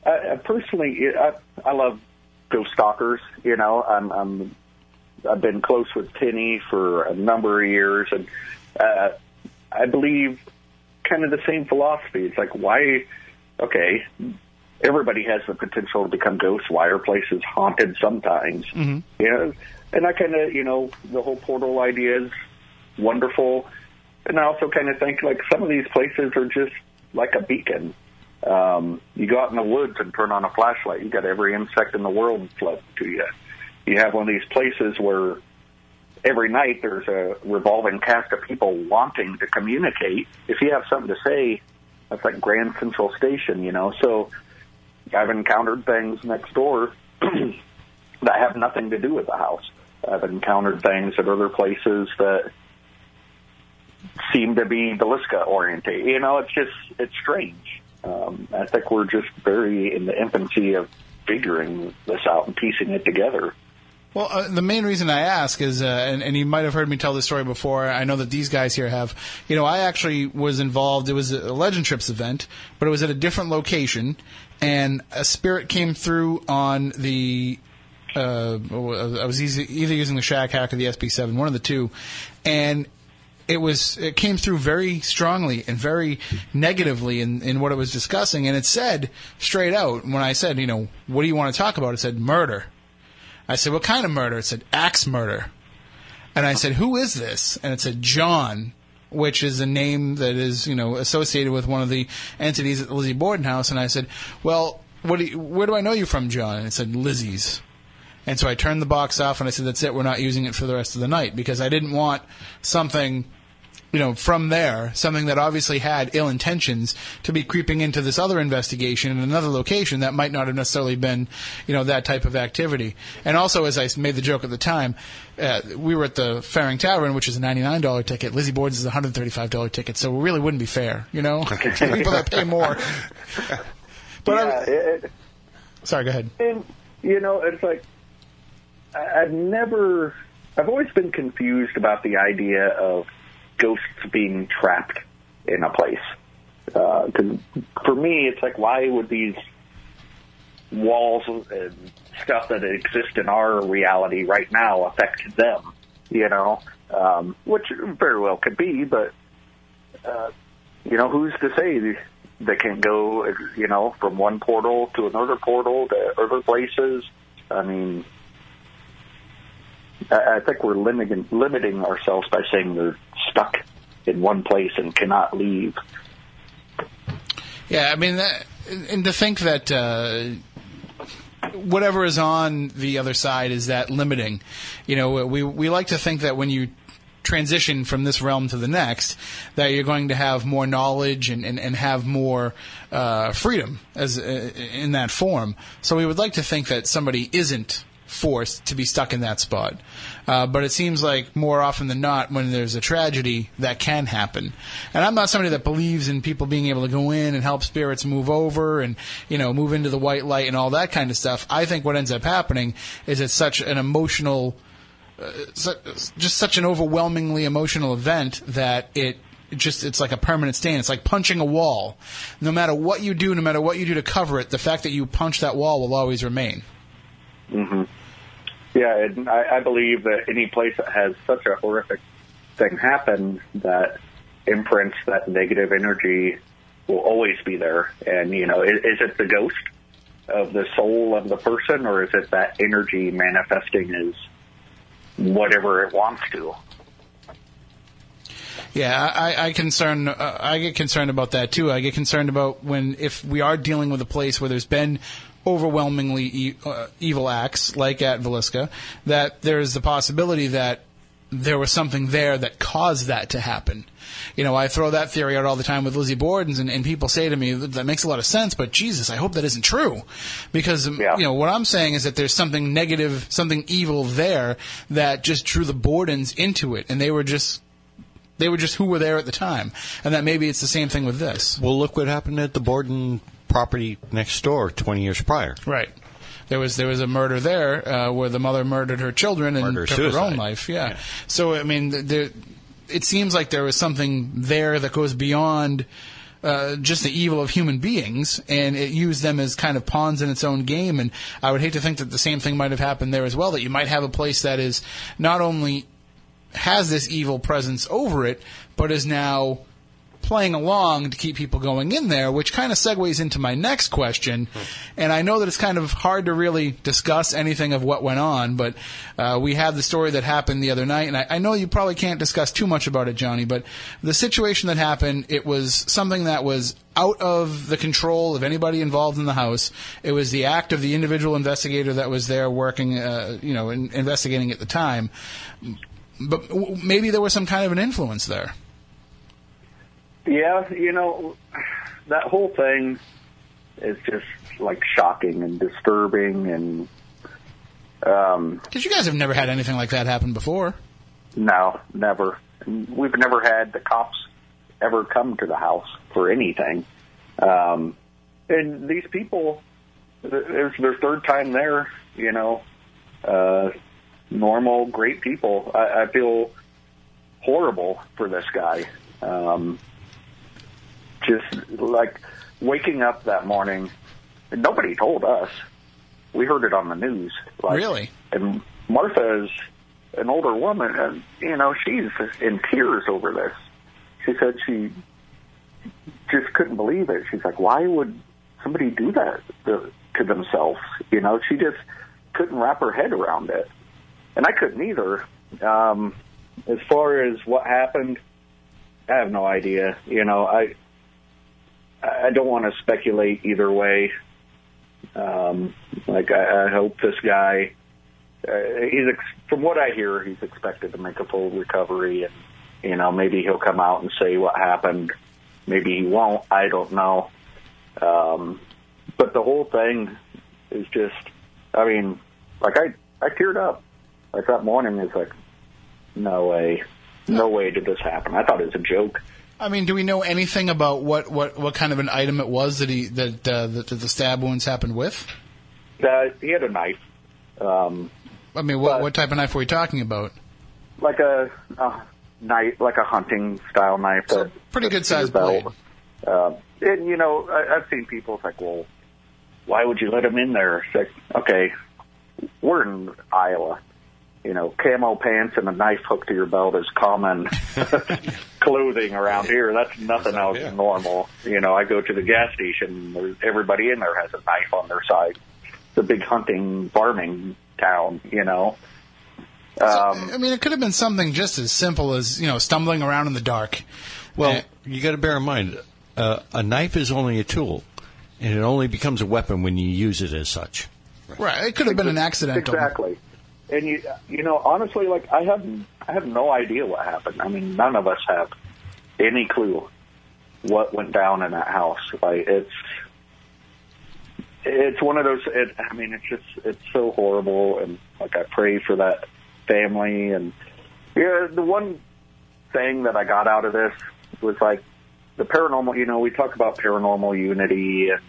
I personally, I, I love Ghost Stalkers. You know, I'm, I'm, I've been close with Tenney for a number of years, and uh, I believe kind of the same philosophy. It's like, why? Okay, everybody has the potential to become ghosts. Why are places haunted sometimes? Mm-hmm. You know, and I kind of, you know, the whole portal idea is wonderful. And I also kind of think, like, some of these places are just like a beacon. Um, you go out in the woods and turn on a flashlight, you got every insect in the world flooding to you. You have one of these places where every night there's a revolving cast of people wanting to communicate. If you have something to say, that's like Grand Central Station, you know. So I've encountered things next door that have nothing to do with the house. I've encountered things at other places that seem to be Villisca oriented. You know, it's just, it's strange. Um, I think we're just very in the infancy of figuring this out and piecing it together. Well, uh, the main reason I ask is, uh, and, and you might have heard me tell this story before, I know that these guys here have, you know, I actually was involved, it was a Legend Trips event, but it was at a different location, and a spirit came through on the, uh, I was either using the Shack Hack or the S B seven, one of the two, and It was. It came through very strongly and very negatively in, in what it was discussing, and it said straight out, when I said, you know, what do you want to talk about? It said, murder. I said, what kind of murder? It said, axe murder. And I said, who is this? And it said, John, which is a name that is, you know, associated with one of the entities at the Lizzie Borden house. And I said, well, what do you, where do I know you from, John? And it said, Lizzie's. And so I turned the box off, and I said, that's it, we're not using it for the rest of the night, because I didn't want something... you know, from there, something that obviously had ill intentions to be creeping into this other investigation in another location that might not have necessarily been, you know, that type of activity. And also, as I made the joke at the time, uh, we were at the Faring Tavern, which is a ninety-nine dollar ticket. Lizzie Borden is a one hundred thirty-five dollar ticket, so it really wouldn't be fair, you know, to people that pay more. But yeah, I, it, sorry, go ahead. And, you know, it's like, I've never, I've always been confused about the idea of ghosts being trapped in a place. Uh, cause for me, it's like, why would these walls and stuff that exist in our reality right now affect them? You know, um, which very well could be, but, uh, you know, who's to say that can go, you know, from one portal to another portal to other places. I mean, I think we're limiting limiting ourselves by saying they're stuck in one place and cannot leave. Yeah, I mean, that, and to think that uh, whatever is on the other side is that limiting. You know, we we like to think that when you transition from this realm to the next, that you're going to have more knowledge and, and, and have more uh, freedom as uh, in that form. So we would like to think that somebody isn't forced to be stuck in that spot. Uh, but it seems like more often than not, when there's a tragedy, that can happen. And I'm not somebody that believes in people being able to go in and help spirits move over and, you know, move into the white light and all that kind of stuff. I think what ends up happening is it's such an emotional... Uh, so, just such an overwhelmingly emotional event that it just it's like a permanent stain. It's like punching a wall. No matter what you do, no matter what you do to cover it, the fact that you punch that wall will always remain. Mm-hmm. Yeah, and I, I believe that any place that has such a horrific thing happen, that imprints, that negative energy will always be there. And, you know, is, is it the ghost of the soul of the person, or is it that energy manifesting as whatever it wants to? Yeah, I, I concern. Uh, I get concerned about that too. I get concerned about when if we are dealing with a place where there's been overwhelmingly e- uh, evil acts, like at Villisca, that there is the possibility that there was something there that caused that to happen. You know, I throw that theory out all the time with Lizzie Borden's, and, and people say to me, that makes a lot of sense, but Jesus, I hope that isn't true. Because, yeah. You know, what I'm saying is that there's something negative, something evil there that just drew the Bordens into it, and they were just... They were just who were there at the time, and that maybe it's the same thing with this. Well, look what happened at the Borden property next door twenty years prior. Right. There was there was a murder there uh, where the mother murdered her children and murder, took suicide. Her own life. Yeah. yeah. So, I mean, there, it seems like there was something there that goes beyond uh, just the evil of human beings, and it used them as kind of pawns in its own game. And I would hate to think that the same thing might have happened there as well, that you might have a place that is not only has this evil presence over it, but is now playing along to keep people going in there, which kind of segues into my next question. And I know that it's kind of hard to really discuss anything of what went on, but uh, we had the story that happened the other night, and I, I know you probably can't discuss too much about it, Johnny, but the situation that happened, it was something that was out of the control of anybody involved in the house. It was the act of the individual investigator that was there working, uh, you know, in, investigating at the time. But w- maybe there was some kind of an influence there. Yeah, you know, that whole thing is just, like, shocking and disturbing. And um, 'cause you guys have never had anything like that happen before. No, never. We've never had the cops ever come to the house for anything. Um, and these people, it's their third time there, you know, uh, normal, great people. I, I feel horrible for this guy. Um Just, like, waking up that morning, nobody told us. We heard it on the news. Like, really? And Martha is an older woman, and, you know, she's in tears over this. She said she just couldn't believe it. She's like, why would somebody do that to, to themselves? You know, she just couldn't wrap her head around it. And I couldn't either. Um, as far as what happened, I have no idea. You know, I... I don't want to speculate either way. Um, like, I, I hope this guy, uh, he's ex- from what I hear, he's expected to make a full recovery. And, you know, maybe he'll come out and say what happened. Maybe he won't. I don't know. Um, but the whole thing is just, I mean, like, I, I teared up. Like, that morning, it's like, no way. No way did this happen. I thought it was a joke. I mean, do we know anything about what, what, what kind of an item it was that he that, uh, that, that the stab wounds happened with? Uh, he had a knife. Um, I mean, what, but, what type of knife were we talking about? Like a, a knife, like a hunting style knife. So that, pretty good sized blade. Uh, and you know, I, I've seen people it's like, well, why would you let him in there? It's like, okay, we're in Iowa. you know, camo pants and a knife hooked to your belt is common clothing around here. That's nothing else yeah. normal. You know, I go to the gas station, and everybody in there has a knife on their side. It's a big hunting, farming town, you know. Um, so, I mean, it could have been something just as simple as, you know, stumbling around in the dark. Well, and you got to bear in mind, uh, a knife is only a tool, and it only becomes a weapon when you use it as such. Right. right. It could have been an accidental. Exactly. And, you you know, honestly, like, I have, I have no idea what happened. I mean, none of us have any clue what went down in that house. Like, it's it's one of those, it, I mean, it's just, it's so horrible. And, like, I pray for that family. And, yeah, the one thing that I got out of this was, like, the paranormal, you know, we talk about paranormal unity, and,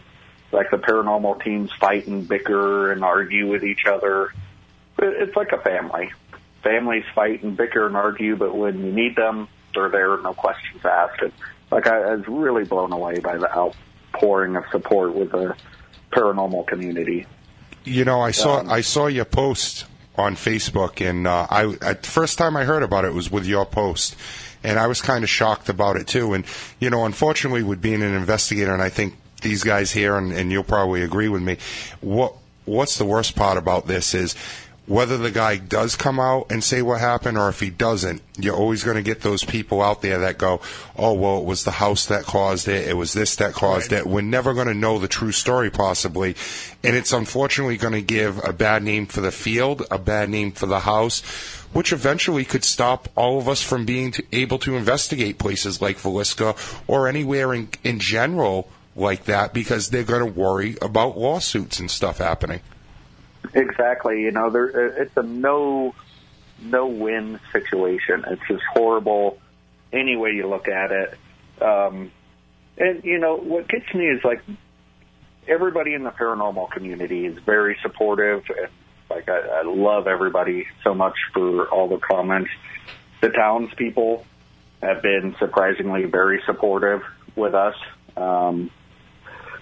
like, the paranormal teams fight and bicker and argue with each other. It's like a family. Families fight and bicker and argue, but when you need them, they're there, no questions asked. And, like, I, I was really blown away by the outpouring of support with the paranormal community. You know, I saw um, I saw your post on Facebook, and uh, I, I first time I heard about it was with your post, and I was kind of shocked about it too. And you know, unfortunately, with being an investigator, and I think these guys here, and, and you'll probably agree with me, what what's the worst part about this is, whether the guy does come out and say what happened or if he doesn't, you're always going to get those people out there that go, oh, well, it was the house that caused it. It was this that caused right. it. We're never going to know the true story possibly. And it's unfortunately going to give a bad name for the field, a bad name for the house, which eventually could stop all of us from being able to investigate places like Villisca or anywhere in, in general like that, because they're going to worry about lawsuits and stuff happening. Exactly. You know, there, it's a no, no-win situation. It's just horrible any way you look at it. Um, and, you know, what gets me is, like, everybody in the paranormal community is very supportive. And, like, I, I love everybody so much for all the comments. The townspeople have been surprisingly very supportive with us. Um,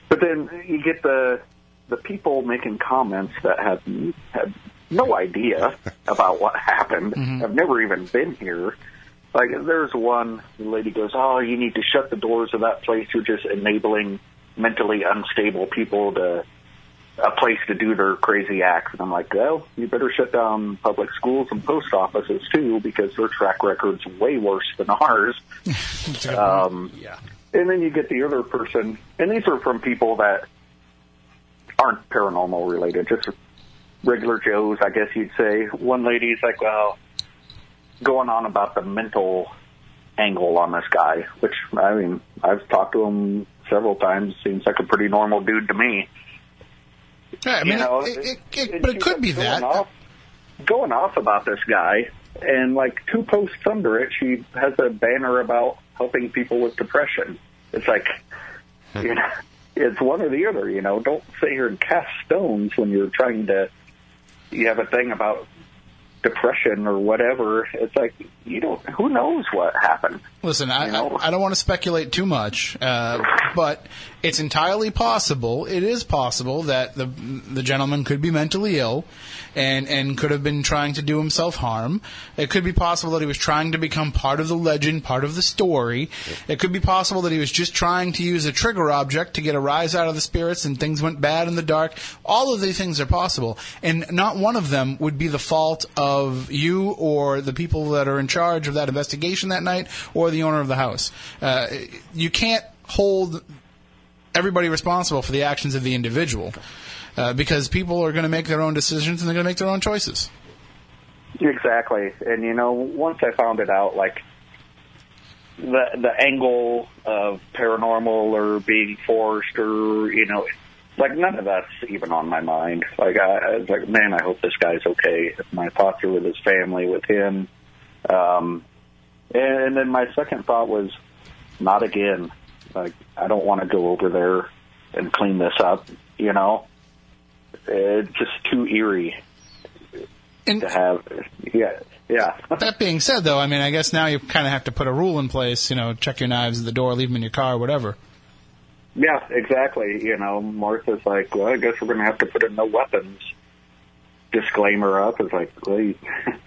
but then you get the... the people making comments that have, have no idea about what happened, mm-hmm. have never even been here. Like, there's one lady goes, oh, you need to shut the doors of that place. You're just enabling mentally unstable people to a place to do their crazy acts. And I'm like, well, you better shut down public schools and post offices, too, because their track record's way worse than ours. um, yeah. And then you get the other person, and these are from people that aren't paranormal related, just regular Joes, I guess you'd say. One lady's like, well, going on about the mental angle on this guy, which, I mean, I've talked to him several times. Seems like a pretty normal dude to me. Yeah, I mean, you know, it, it, it, it, but it could be that. Off, going off about this guy, and like two posts under it, she has a banner about helping people with depression. It's like, you know, it's one or the other, you know. Don't sit here and cast stones when you're trying to, you have a thing about depression or whatever. It's like, you don't, who knows what happened. Listen, I, I, I don't want to speculate too much, uh, but it's entirely possible, it is possible that the the gentleman could be mentally ill and, and could have been trying to do himself harm. It could be possible that he was trying to become part of the legend, part of the story. It could be possible that he was just trying to use a trigger object to get a rise out of the spirits and things went bad in the dark. All of these things are possible, and not one of them would be the fault of you or the people that are in charge of that investigation that night or the owner of the house. Uh, you can't hold everybody responsible for the actions of the individual, uh, because people are going to make their own decisions and they're going to make their own choices. Exactly. And, you know, once I found it out, like, the the angle of paranormal or being forced or, you know, like, none of that's even on my mind. Like, I, I was like, man, I hope this guy's okay. My thoughts are with his family, with him. Um, and then my second thought was, not again. Like, I don't want to go over there and clean this up, you know? It's just too eerie and to have. Yeah, yeah. That being said, though, I mean, I guess now you kind of have to put a rule in place, you know, check your knives at the door, leave them in your car, whatever. Yeah, exactly. You know, Martha's like, well, I guess we're going to have to put in no weapons disclaimer up. It's like, well, you,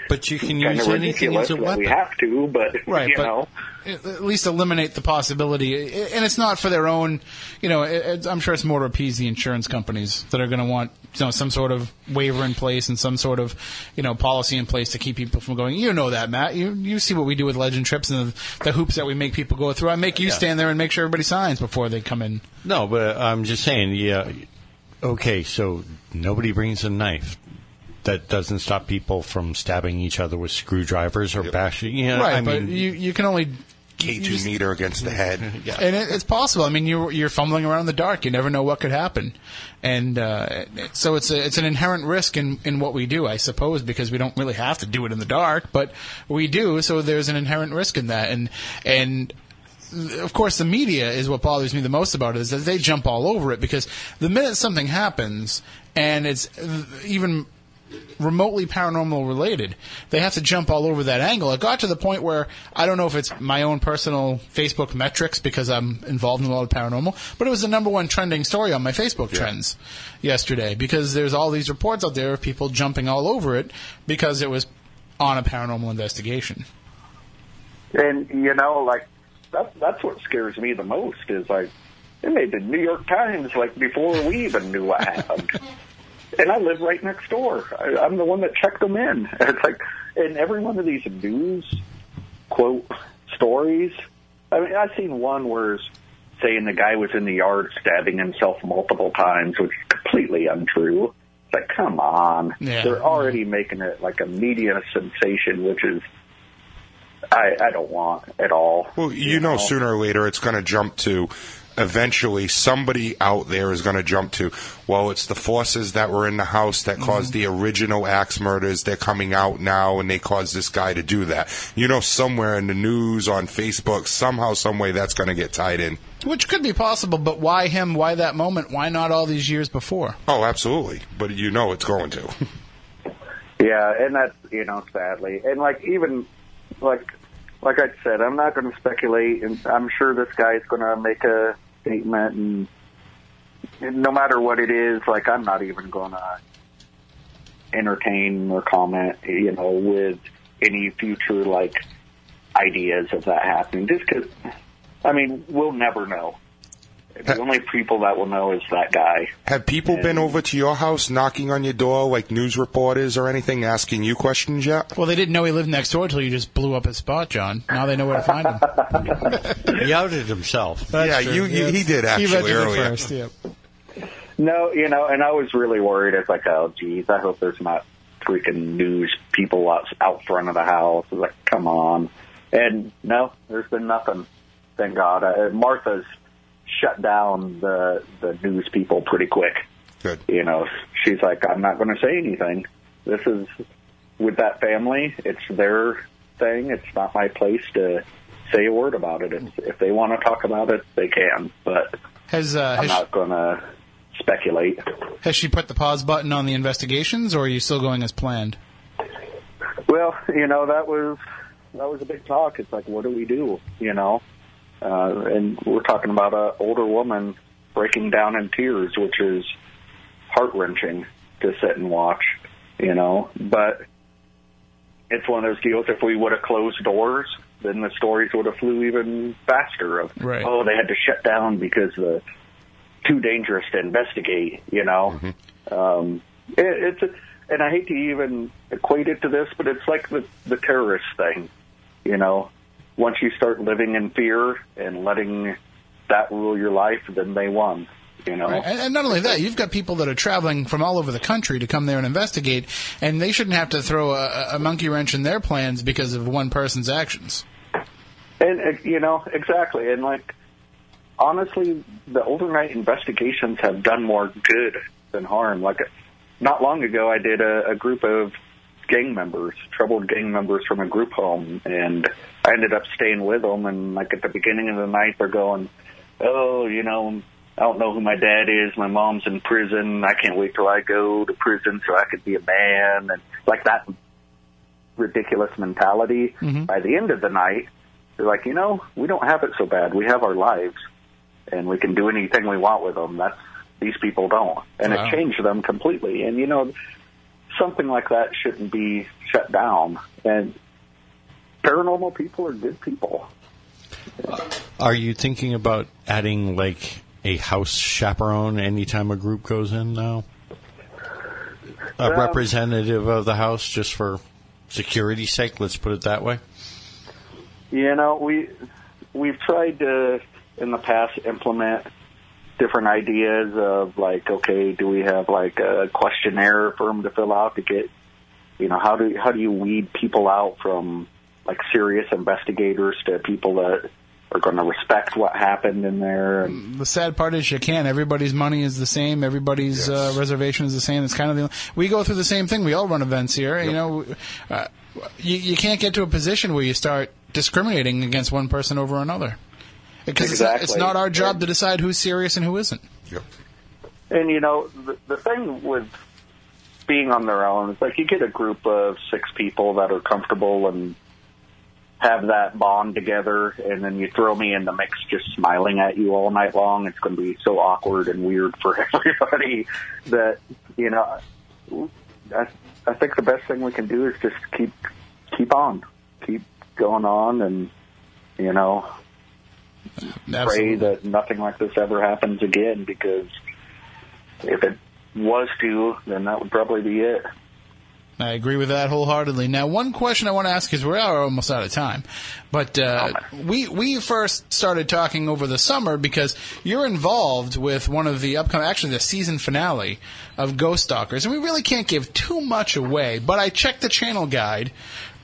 but you can use anything as a weapon. We have to, but right, you but know, at least eliminate the possibility. And it's not for their own, you know. I'm sure it's more to appease the insurance companies that are going to want, you know, some sort of waiver in place and some sort of, you know, policy in place to keep people from going. You know that, Matt. You you see what we do with legend trips and the, the hoops that we make people go through. I make you yeah. stand there and make sure everybody signs before they come in. No, but I'm just saying, yeah. Okay, so nobody brings a knife. That doesn't stop people from stabbing each other with screwdrivers or yep. bashing. You know, right, I but mean, you, you can only... K two meter against the head. Yeah. And it, it's possible. I mean, you're, you're fumbling around in the dark. You never know what could happen. And uh, so it's a, it's an inherent risk in, in what we do, I suppose, because we don't really have to do it in the dark, but we do, so there's an inherent risk in that. And... and of course, the media is what bothers me the most about it, is that they jump all over it, because the minute something happens and it's even remotely paranormal related, they have to jump all over that angle. It got to the point where I don't know if it's my own personal Facebook metrics because I'm involved in a lot of paranormal, but it was the number one trending story on my Facebook yeah. trends yesterday, because there's all these reports out there of people jumping all over it because it was on a paranormal investigation. And, you know, like, That, that's what scares me the most, is, like, it made the New York Times, like, before we even knew I had. And I live right next door. I, I'm the one that checked them in. And it's like, in every one of these news, quote, stories, I mean, I've seen one where it's saying the guy was in the yard stabbing himself multiple times, which is completely untrue. It's like, come on. Yeah. They're already making it, like, a media sensation, which is... I, I don't want at all. Well, you, you know, know, sooner or later it's going to jump to, eventually somebody out there is going to jump to, well, it's the forces that were in the house that mm-hmm. caused the original axe murders. They're coming out now, and they caused this guy to do that. You know, somewhere in the news, on Facebook, somehow, some way, that's going to get tied in. Which could be possible, but why him? Why that moment? Why not all these years before? Oh, absolutely. But you know it's going to. Yeah, and that's, you know, sadly. And, like, even... Like, like I said, I'm not going to speculate, and I'm sure this guy is going to make a statement, and, and no matter what it is, like, I'm not even going to entertain or comment, you know, with any future, like, ideas of that happening. Just because, I mean, we'll never know. The only people that will know is that guy. Have people and, been over to your house knocking on your door, like news reporters or anything, asking you questions yet? Well, they didn't know he lived next door until you just blew up his spot, John. Now they know where to find him. He outed himself. That's yeah, you, you, he did actually he read earlier. First, yeah. No, you know, and I was really worried. It's like, oh, geez, I hope there's not freaking news people out, out front of the house. I was like, come on. And no, there's been nothing. Thank God. Uh, Martha's shut down the the news people pretty quick. Good. You know, she's like, I'm not going to say anything. This is with that family. It's their thing. It's not my place to say a word about it. It's, if they want to talk about it, they can. But has, uh, I'm has not going to speculate. Has she put the pause button on the investigations, or are you still going as planned? Well, you know, that was that was a big talk. It's like, what do we do? You know. Uh, and we're talking about an older woman breaking down in tears, which is heart-wrenching to sit and watch, you know. But it's one of those deals, if we would have closed doors, then the stories would have flew even faster of, right. oh, they had to shut down because uh, too dangerous to investigate, you know. Mm-hmm. Um, it, it's a, and I hate to even equate it to this, but it's like the, the terrorist thing, you know. Once you start living in fear and letting that rule your life, then they won, you know. Right. And not only that, you've got people that are traveling from all over the country to come there and investigate, and they shouldn't have to throw a, a monkey wrench in their plans because of one person's actions. And, you know, exactly. And, like, honestly, the overnight investigations have done more good than harm. Like, not long ago, I did a, a group of gang members, troubled gang members from a group home, and I ended up staying with them, and like at the beginning of the night they're going, oh, you know, I don't know who my dad is, my mom's in prison, I can't wait till I go to prison so I could be a man, and like that ridiculous mentality. Mm-hmm. By the end of the night, they're like, you know, we don't have it so bad, we have our lives, and we can do anything we want with them. That's, these people don't, and wow. It changed them completely, and you know, something like that shouldn't be shut down. And paranormal people are good people. Are you thinking about adding, like, a house chaperone anytime a group goes in now? A um, representative of the house, just for security's sake, let's put it that way? You know, we, we've tried to, in the past, implement different ideas of, like, okay, do we have, like, a questionnaire for them to fill out to get, you know, how do, how do you weed people out from, like, serious investigators to people that are going to respect what happened in there. And the sad part is you can't. Everybody's money is the same. Everybody's yes. uh, reservation is the same. It's kind of the we go through the same thing. We all run events here. Yep. You know, uh, you, you can't get to a position where you start discriminating against one person over another because exactly. it's, it's not our job and, to decide who's serious and who isn't. Yep. And you know, the, the thing with being on their own is like you get a group of six people that are comfortable and have that bond together, and then you throw me in the mix just smiling at you all night long. It's going to be so awkward and weird for everybody that, you know, I, I think the best thing we can do is just keep keep on, keep going on and, you know, Absolutely. pray that nothing like this ever happens again, because if it was to, then that would probably be it. I agree with that wholeheartedly. Now, one question I want to ask is we're almost out of time, but uh, we we first started talking over the summer because you're involved with one of the upcoming, actually the season finale of Ghost Stalkers, and we really can't give too much away, but I checked the channel guide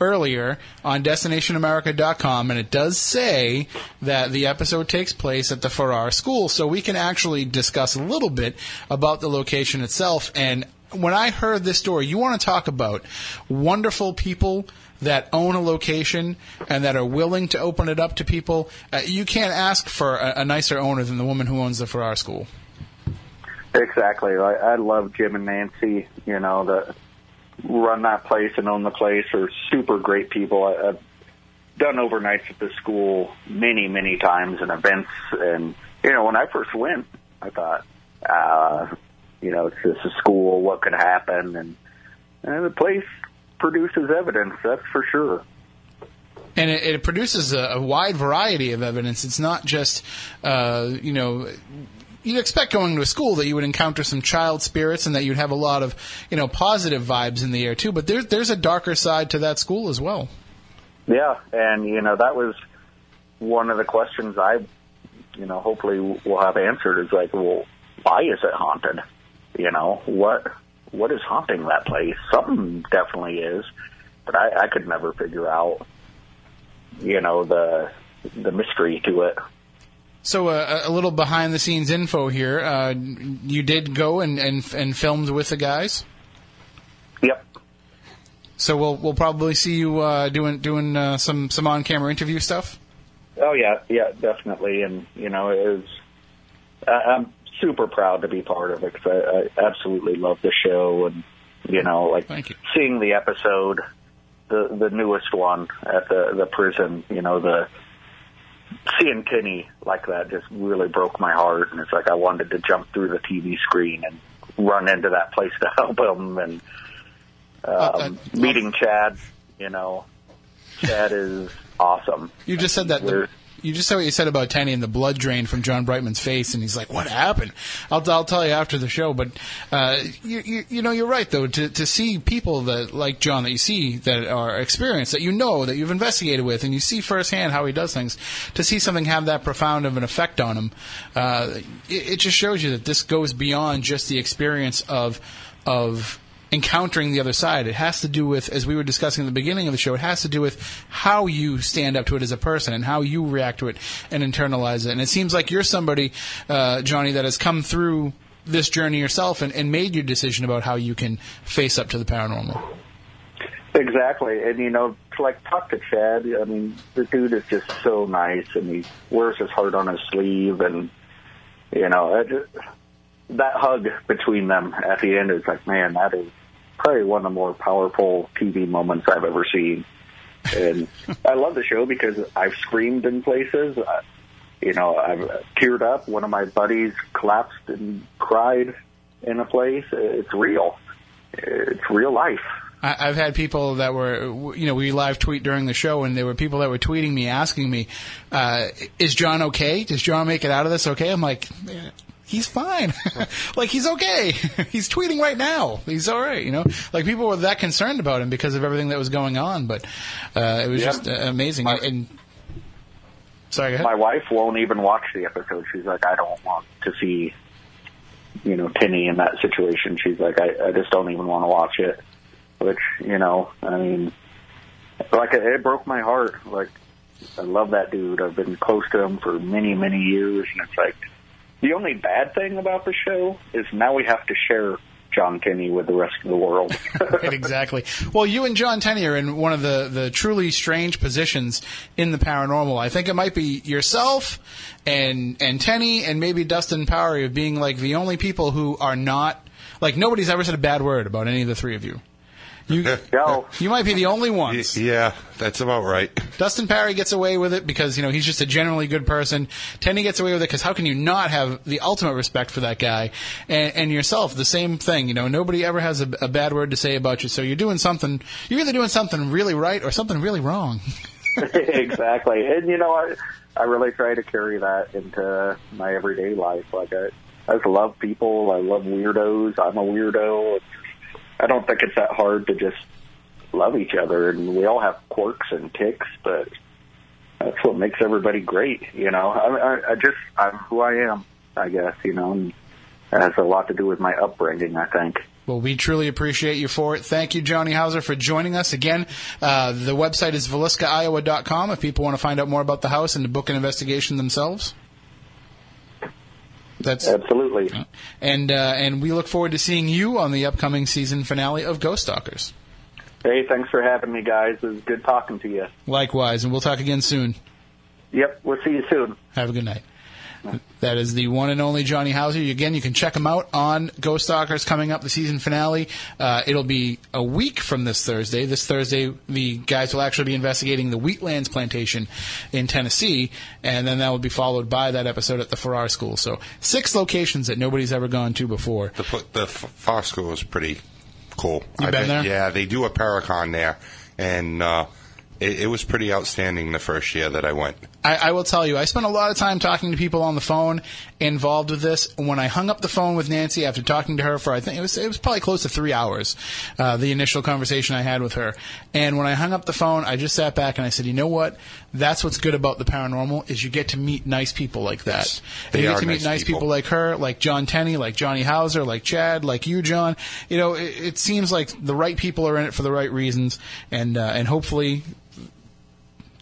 earlier on destination america dot com, and it does say that the episode takes place at the Farrar School, so we can actually discuss a little bit about the location itself. And when I heard this story, you want to talk about wonderful people that own a location and that are willing to open it up to people. Uh, you can't ask for a, a nicer owner than the woman who owns the Farrar School. Exactly. I, I love Jim and Nancy, you know, that run that place and own the place. They're super great people. I, I've done overnights at the school many, many times and events. And, you know, when I first went, I thought, uh... you know, it's just a school, what could happen, and, and the place produces evidence, that's for sure. And it, it produces a, a wide variety of evidence. It's not just, uh, you know, you'd expect going to a school that you would encounter some child spirits and that you'd have a lot of, you know, positive vibes in the air, too. But there, there's a darker side to that school as well. Yeah, and, you know, that was one of the questions I, you know, hopefully we'll have answered is like, well, why is it haunted? You know, what what is haunting that place? Something definitely is, but I, I could never figure out, you know, the the mystery to it. So uh, a little behind-the-scenes info here. Uh, you did go and, and and filmed with the guys? Yep. So we'll we'll probably see you uh, doing doing uh, some, some on-camera interview stuff? Oh, yeah, yeah, definitely. And, you know, it was... Uh, I'm, super proud to be part of it because I, I absolutely love the show, and you know, like Thank you. seeing the episode, the the newest one at the the prison, you know, the seeing Kenny like that just really broke my heart, and it's like I wanted to jump through the T V screen and run into that place to help him. And um, uh, I, meeting Chad, you know, Chad is awesome. You just said that. The- You just said what you said about Tenney and the blood drain from John Brightman's face, and he's like, "What happened?" I'll I'll tell you after the show, but uh, you, you you know you're right though to to see people that like John that you see that are experienced that you know that you've investigated with and you see firsthand how he does things, to see something have that profound of an effect on him, uh, it, it just shows you that this goes beyond just the experience of of. encountering the other side. It has to do with, as we were discussing at the beginning of the show, it has to do with how you stand up to it as a person and how you react to it and internalize it. And it seems like you're somebody, uh, Johnny, that has come through this journey yourself and, and made your decision about how you can face up to the paranormal. Exactly. And, you know, to, like, talk to Chad, I mean, the dude is just so nice, and he wears his heart on his sleeve, and, you know, I just, that hug between them at the end is like, man, that is probably one of the more powerful T V moments I've ever seen. And I love the show because I've screamed in places. I, you know, I've teared up. One of my buddies collapsed and cried in a place. It's real. it's real life. I've had people that were, you know, we live tweet during the show, and there were people that were tweeting me, asking me, uh, is John okay? Does John make it out of this okay? I'm like, he's fine. Like, he's okay. He's tweeting right now. He's all right, you know? Like, people were that concerned about him because of everything that was going on, but uh, it was yeah. just uh, amazing. My, and sorry, go ahead. My wife won't even watch the episode. She's like, I don't want to see, you know, Tenney in that situation. She's like, I, I just don't even want to watch it. Which, you know, I mean, like, it broke my heart. Like, I love that dude. I've been close to him for many, many years. And it's like, the only bad thing about the show is now we have to share John Tenney with the rest of the world. Exactly. Well, you and John Tenney are in one of the, the truly strange positions in the paranormal. I think it might be yourself and, and Tenney and maybe Dustin Powery of being, like, the only people who are not, like, nobody's ever said a bad word about any of the three of you. You, you might be the only ones. Yeah, that's about right. Dustin Parry gets away with it because, you know, he's just a generally good person. Tenney gets away with it because how can you not have the ultimate respect for that guy? And, and yourself, the same thing. You know, nobody ever has a, a bad word to say about you. So you're doing something, you're either doing something really right or something really wrong. Exactly. And, you know, I, I really try to carry that into my everyday life. Like, I, I just love people. I love weirdos. I'm a weirdo. It's, I don't think it's that hard to just love each other, and we all have quirks and ticks, but that's what makes everybody great, you know. I, I, I just, I'm who I am, I guess, you know, and it has a lot to do with my upbringing, I think. Well, we truly appreciate you for it. Thank you, Johnny Houser, for joining us. Again, uh, the website is villisca iowa dot com if people want to find out more about the house and to book an investigation themselves. That's absolutely, and uh, and we look forward to seeing you on the upcoming season finale of Ghost Stalkers. Hey, thanks for having me, guys. It was good talking to you. Likewise, and we'll talk again soon. Yep, we'll see you soon. Have a good night. That is the one and only Johnny Houser. Again, you can check him out on Ghost Stalkers coming up, the season finale. Uh, it'll be a week from this Thursday. This Thursday, the guys will actually be investigating the Wheatlands Plantation in Tennessee, and then that will be followed by that episode at the Farrar School. So six locations that nobody's ever gone to before. The, the Farrar School is pretty cool. You've been there? Yeah, they do a Paracon there, and uh, it, it was pretty outstanding the first year that I went. I, I will tell you, I spent a lot of time talking to people on the phone involved with this. When I hung up the phone with Nancy after talking to her for, I think it was it was probably close to three hours, uh, the initial conversation I had with her. And when I hung up the phone, I just sat back and I said, you know what? That's what's good about the paranormal is you get to meet nice people like that. Yes, they you get to meet nice, nice people. people like her, like John Tenney, like Johnny Houser, like Chad, like you, John. You know, it, it seems like the right people are in it for the right reasons, and uh, and hopefully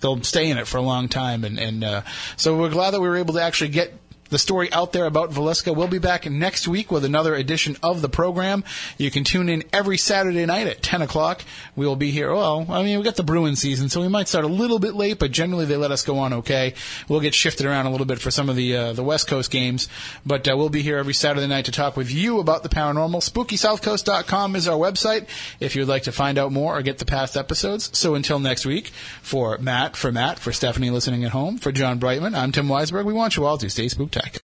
they'll stay in it for a long time. And, and uh, so we're glad that we were able to actually get the story out there about Villisca. We'll be back next week with another edition of the program. You can tune in every Saturday night at ten o'clock. We will be here. Well, I mean, we got the brewing season, so we might start a little bit late, but generally they let us go on okay. We'll get shifted around a little bit for some of the uh, the West Coast games, but uh, we'll be here every Saturday night to talk with you about the paranormal. spooky south coast dot com is our website if you'd like to find out more or get the past episodes. So until next week, for Matt, for Matt, for Stephanie listening at home, for John Brightman, I'm Tim Weisberg. We want you all to stay spooked.